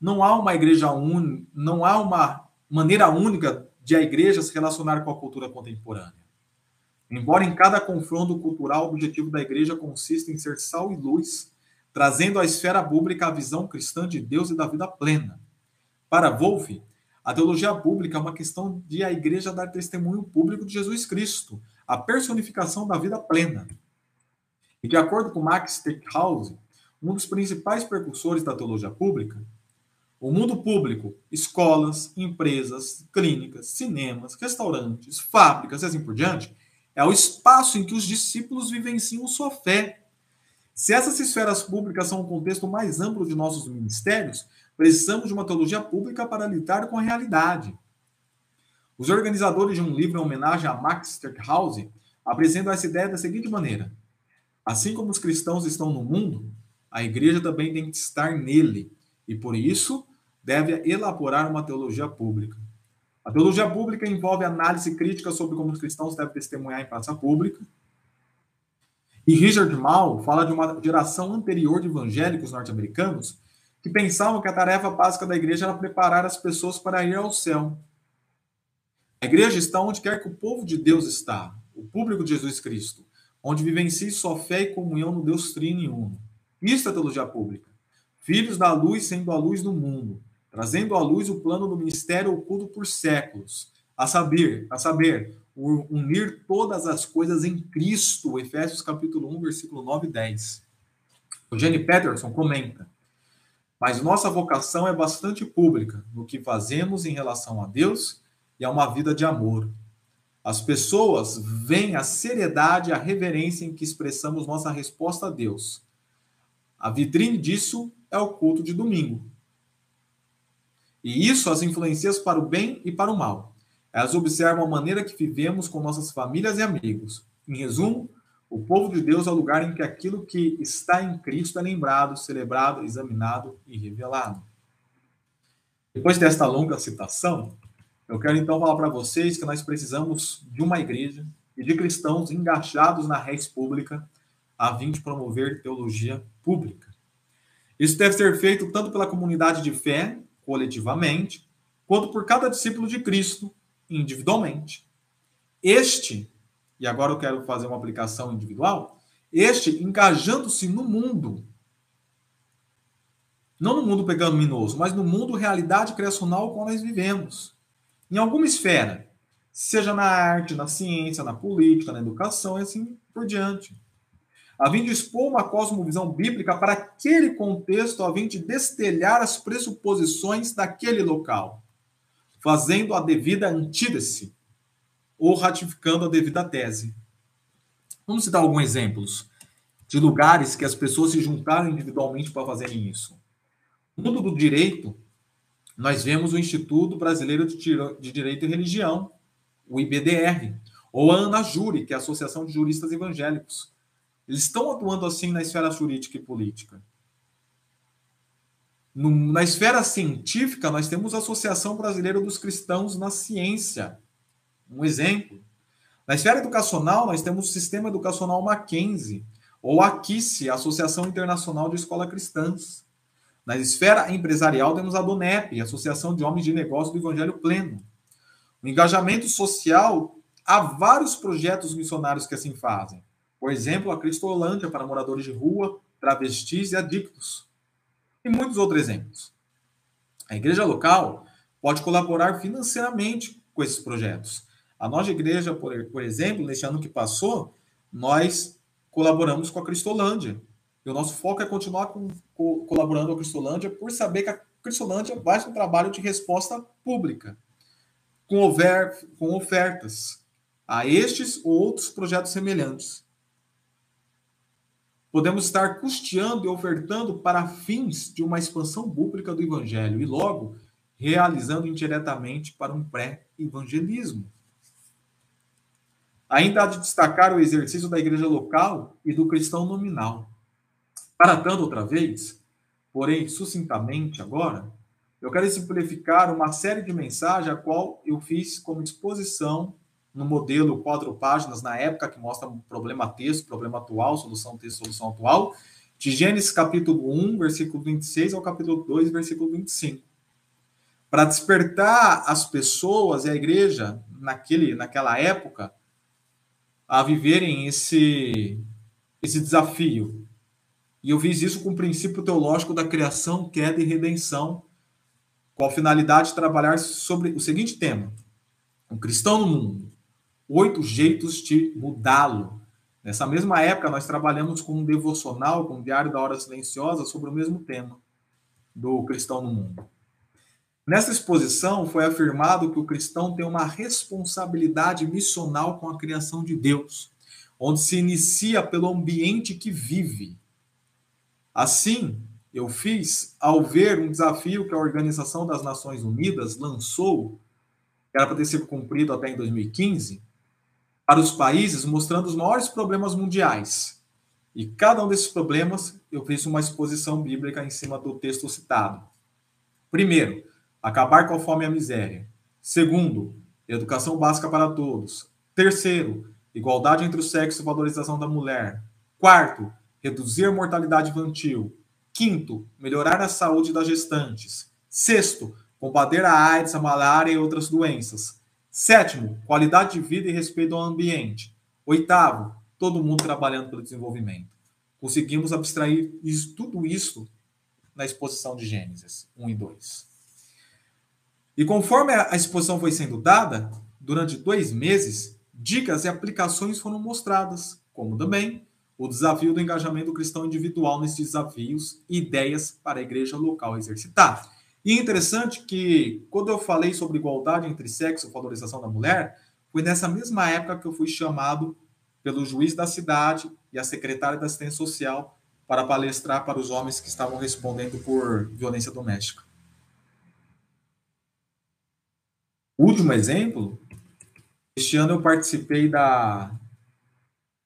Não há uma igreja un... não há uma maneira única de a igreja se relacionar com a cultura contemporânea. Embora em cada confronto cultural o objetivo da igreja consista em ser sal e luz, trazendo à esfera pública a visão cristã de Deus e da vida plena. Para Volf, a teologia pública é uma questão de a igreja dar testemunho público de Jesus Cristo, a personificação da vida plena. E de acordo com Max Stackhouse, um dos principais precursores da teologia pública, o mundo público, escolas, empresas, clínicas, cinemas, restaurantes, fábricas e assim por diante, é o espaço em que os discípulos vivenciam sua fé. Se essas esferas públicas são o contexto mais amplo de nossos ministérios, precisamos de uma teologia pública para lidar com a realidade. Os organizadores de um livro em homenagem a Max Stackhouse apresentam essa ideia da seguinte maneira. Assim como os cristãos estão no mundo, a igreja também tem que estar nele, e por isso deve elaborar uma teologia pública. A teologia pública envolve análise crítica sobre como os cristãos devem testemunhar em praça pública. E Richard Mao fala de uma geração anterior de evangélicos norte-americanos que pensavam que a tarefa básica da igreja era preparar as pessoas para ir ao céu. A igreja está onde quer que o povo de Deus está, o público de Jesus Cristo, onde vivencia sua fé e comunhão no Deus Trino e Uno. Isto é teologia pública. Filhos da luz sendo a luz do mundo, trazendo à luz o plano do ministério oculto por séculos, a saber, a saber, unir todas as coisas em Cristo, Efésios capítulo um, versículo nove e dez. Eugene Peterson comenta, mas nossa vocação é bastante pública no que fazemos em relação a Deus e a uma vida de amor. As pessoas veem a seriedade e a reverência em que expressamos nossa resposta a Deus. A vitrine disso é o culto de domingo. E isso as influencia para o bem e para o mal. Elas observam a maneira que vivemos com nossas famílias e amigos. Em resumo, o povo de Deus é o lugar em que aquilo que está em Cristo é lembrado, celebrado, examinado e revelado. Depois desta longa citação, eu quero então falar para vocês que nós precisamos de uma igreja e de cristãos engajados na res pública a fim de promover teologia pública. Isso deve ser feito tanto pela comunidade de fé, coletivamente, quanto por cada discípulo de Cristo, individualmente. Este, e agora eu quero fazer uma aplicação individual, este engajando-se no mundo, não no mundo pecaminoso, mas no mundo realidade criacional com que nós vivemos. Em alguma esfera, seja na arte, na ciência, na política, na educação e assim por diante. A fim de expor uma cosmovisão bíblica para aquele contexto, a fim de destelhar as pressuposições daquele local, fazendo a devida antítese ou ratificando a devida tese. Vamos citar alguns exemplos de lugares que as pessoas se juntaram individualmente para fazerem isso. No mundo do direito, nós vemos o Instituto Brasileiro de Direito e Religião, o I B D R, ou a ANAJURI, que é a Associação de Juristas Evangélicos. Eles estão atuando assim na esfera jurídica e política. No, na esfera científica, nós temos a Associação Brasileira dos Cristãos na Ciência. Um exemplo. Na esfera educacional, nós temos o Sistema Educacional Mackenzie, ou a KISI, a Associação Internacional de Escolas Cristãs. Na esfera empresarial, temos a DUNEP, a Associação de Homens de Negócios do Evangelho Pleno. No engajamento social, há vários projetos missionários que assim fazem. Por exemplo, a Cristolândia para moradores de rua, travestis e adictos. E muitos outros exemplos. A igreja local pode colaborar financeiramente com esses projetos. A nossa igreja, por, por exemplo, neste ano que passou, nós colaboramos com a Cristolândia. E o nosso foco é continuar com, co, colaborando com a Cristolândia por saber que a Cristolândia faz um trabalho de resposta pública, com, over, com ofertas a estes ou outros projetos semelhantes. Podemos estar custeando e ofertando para fins de uma expansão pública do evangelho e, logo, realizando indiretamente para um pré-evangelismo. Ainda há de destacar o exercício da igreja local e do cristão nominal. Para tanto, outra vez, porém, sucintamente agora, eu quero simplificar uma série de mensagens a qual eu fiz como exposição no modelo quatro páginas, na época, que mostra problema texto, problema atual, solução texto, solução atual, de Gênesis capítulo um, versículo vinte e seis, ao capítulo dois, versículo vinte e cinco. Para despertar as pessoas e a igreja, naquele, naquela época, a viverem esse, esse desafio. E eu fiz isso com o princípio teológico da criação, queda e redenção, com a finalidade de trabalhar sobre o seguinte tema: um cristão no mundo, oito jeitos de mudá-lo. Nessa mesma época, nós trabalhamos com um devocional, com um diário da hora silenciosa, sobre o mesmo tema do cristão no mundo. Nessa exposição, foi afirmado que o cristão tem uma responsabilidade missional com a criação de Deus, onde se inicia pelo ambiente que vive. Assim, eu fiz ao ver um desafio que a Organização das Nações Unidas lançou, que era para ter sido cumprido até em dois mil e quinze, para os países, mostrando os maiores problemas mundiais. E cada um desses problemas, eu fiz uma exposição bíblica em cima do texto citado. Primeiro, acabar com a fome e a miséria. Segundo, educação básica para todos. Terceiro, igualdade entre o sexo e valorização da mulher. Quarto, reduzir a mortalidade infantil. Quinto, melhorar a saúde das gestantes. Sexto, combater a AIDS, a malária e outras doenças. Sétimo, qualidade de vida e respeito ao ambiente. Oitavo, todo mundo trabalhando pelo desenvolvimento. Conseguimos abstrair isso, tudo isso na exposição de Gênesis um e dois. E conforme a exposição foi sendo dada, durante dois meses, dicas e aplicações foram mostradas, como também o desafio do engajamento cristão individual nesses desafios e ideias para a igreja local exercitar. E é interessante que, quando eu falei sobre igualdade entre sexo e valorização da mulher, foi nessa mesma época que eu fui chamado pelo juiz da cidade e a secretária da assistência social para palestrar para os homens que estavam respondendo por violência doméstica. Último exemplo, este ano eu participei da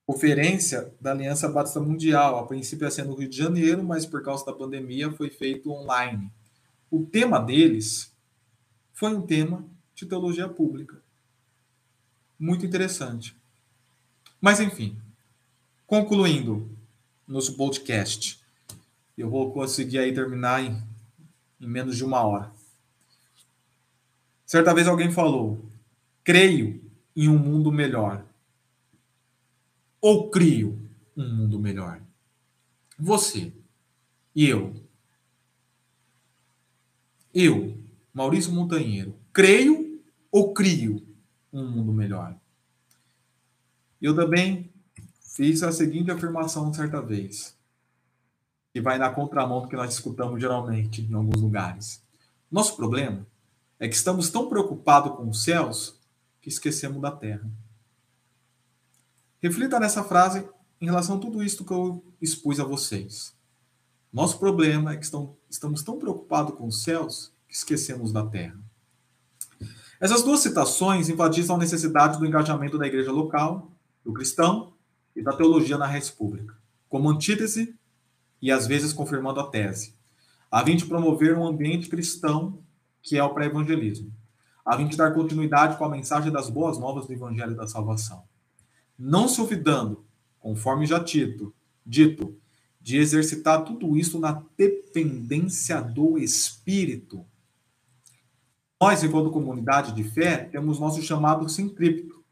conferência da Aliança Batista Mundial. A princípio ia ser no Rio de Janeiro, mas por causa da pandemia foi feito online. O tema deles foi um tema de teologia pública. Muito interessante. Mas, enfim, concluindo nosso podcast, eu vou conseguir aí terminar em, em menos de uma hora. Certa vez alguém falou: creio em um mundo melhor. Ou crio um mundo melhor. Você e eu. Eu, Maurício Montanheiro, creio ou crio um mundo melhor? Eu também fiz a seguinte afirmação certa vez, que vai na contramão do que nós escutamos geralmente em alguns lugares. Nosso problema é que estamos tão preocupados com os céus que esquecemos da terra. Reflita nessa frase em relação a tudo isso que eu expus a vocês. Nosso problema é que estão, estamos tão preocupados com os céus que esquecemos da terra. Essas duas citações enfatizam a necessidade do engajamento da igreja local, do cristão e da teologia na res pública, como antítese e às vezes confirmando a tese, a fim de promover um ambiente cristão que é o pré-evangelismo, a fim de dar continuidade com a mensagem das boas novas do Evangelho da Salvação. Não se olvidando, conforme já dito, dito, de exercitar tudo isso na dependência do Espírito. Nós, enquanto comunidade de fé, temos nosso chamado centrípeto,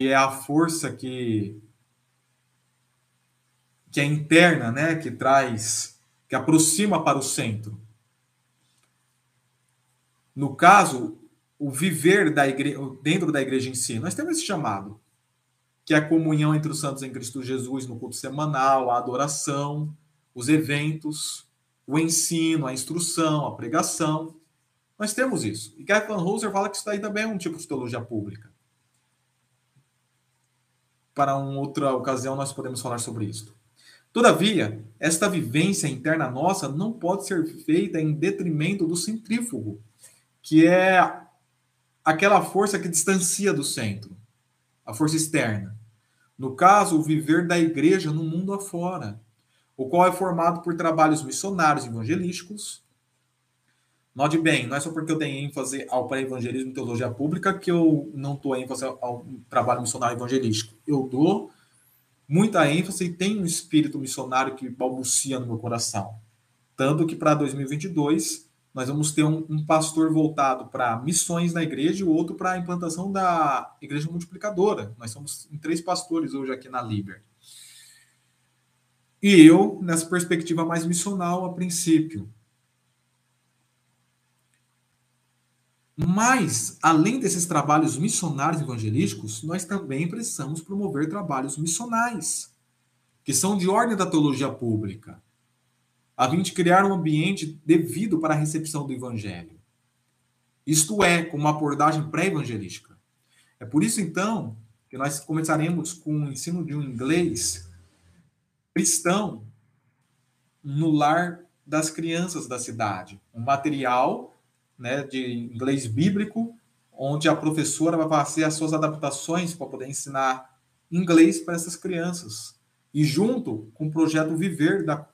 que é a força que, que é interna, né, que traz, que aproxima para o centro. No caso, o viver da igreja, dentro da igreja em si, nós temos esse chamado, que é a comunhão entre os santos em Cristo Jesus no culto semanal, a adoração, os eventos, o ensino, a instrução, a pregação. Nós temos isso. E Kevin Vanhoozer fala que isso daí também é um tipo de teologia pública. Para uma outra ocasião, nós podemos falar sobre isso. Todavia, esta vivência interna nossa não pode ser feita em detrimento do centrífugo, que é aquela força que distancia do centro, a força externa. No caso, o viver da igreja no mundo afora, o qual é formado por trabalhos missionários evangelísticos. Note bem, não é só porque eu tenho ênfase ao pré-evangelismo e teologia pública que eu não dou ênfase ao trabalho missionário evangelístico. Eu dou muita ênfase e tenho um espírito missionário que balbucia no meu coração. Tanto que para dois mil e vinte e dois... nós vamos ter um, um pastor voltado para missões na igreja e o outro para a implantação da igreja multiplicadora. Nós somos em três pastores hoje aqui na Liber. E eu, nessa perspectiva mais missional, a princípio. Mas, além desses trabalhos missionários evangelísticos, nós também precisamos promover trabalhos missionais, que são de ordem da teologia pública, a fim de criar um ambiente devido para a recepção do evangelho. Isto é, com uma abordagem pré-evangelística. É por isso, então, que nós começaremos com o ensino de um inglês cristão no lar das crianças da cidade. Um material, né, de inglês bíblico, onde a professora vai fazer as suas adaptações para poder ensinar inglês para essas crianças. E junto com o projeto Viver da,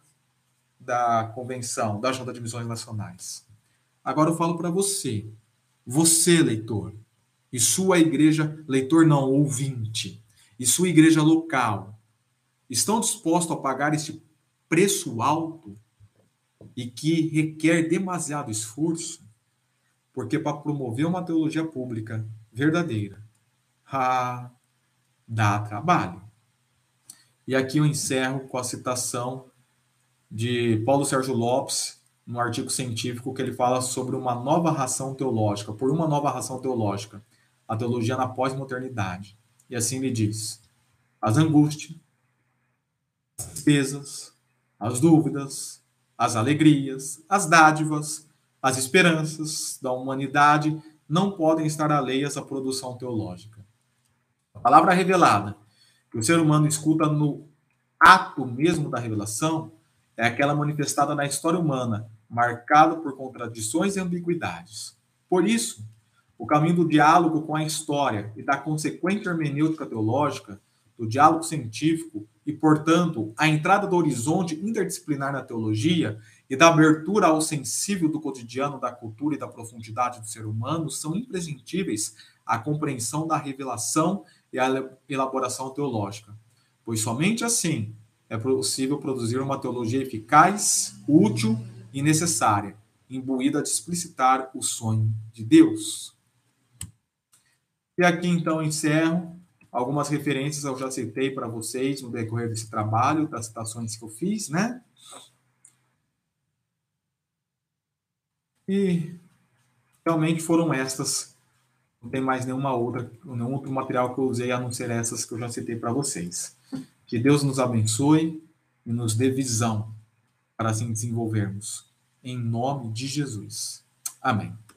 da Convenção, da Junta de Missões Nacionais. Agora eu falo para você, você, leitor, e sua igreja, leitor não, ouvinte, e sua igreja local, estão dispostos a pagar este preço alto e que requer demasiado esforço? Porque para promover uma teologia pública verdadeira, ah, dá trabalho. E aqui eu encerro com a citação de Paulo Sérgio Lopes, num artigo científico que ele fala sobre uma nova ração teológica, por uma nova ração teológica, a teologia na pós-modernidade. E assim ele diz, as angústias, as tristezas, as dúvidas, as alegrias, as dádivas, as esperanças da humanidade não podem estar alheias à produção teológica. A palavra revelada, que o ser humano escuta no ato mesmo da revelação, é aquela manifestada na história humana, marcada por contradições e ambiguidades. Por isso, o caminho do diálogo com a história e da consequente hermenêutica teológica, do diálogo científico, e, portanto, a entrada do horizonte interdisciplinar na teologia e da abertura ao sensível do cotidiano, da cultura e da profundidade do ser humano são imprescindíveis à compreensão da revelação e à elaboração teológica, pois somente assim é possível produzir uma teologia eficaz, útil e necessária, imbuída de explicitar o sonho de Deus. E aqui, então, encerro. Algumas referências eu já citei para vocês no decorrer desse trabalho, das citações que eu fiz, né? E realmente foram estas. Não tem mais nenhuma outra, nenhum outro material que eu usei a não ser essas que eu já citei para vocês. Que Deus nos abençoe e nos dê visão para assim desenvolvermos. Em nome de Jesus. Amém.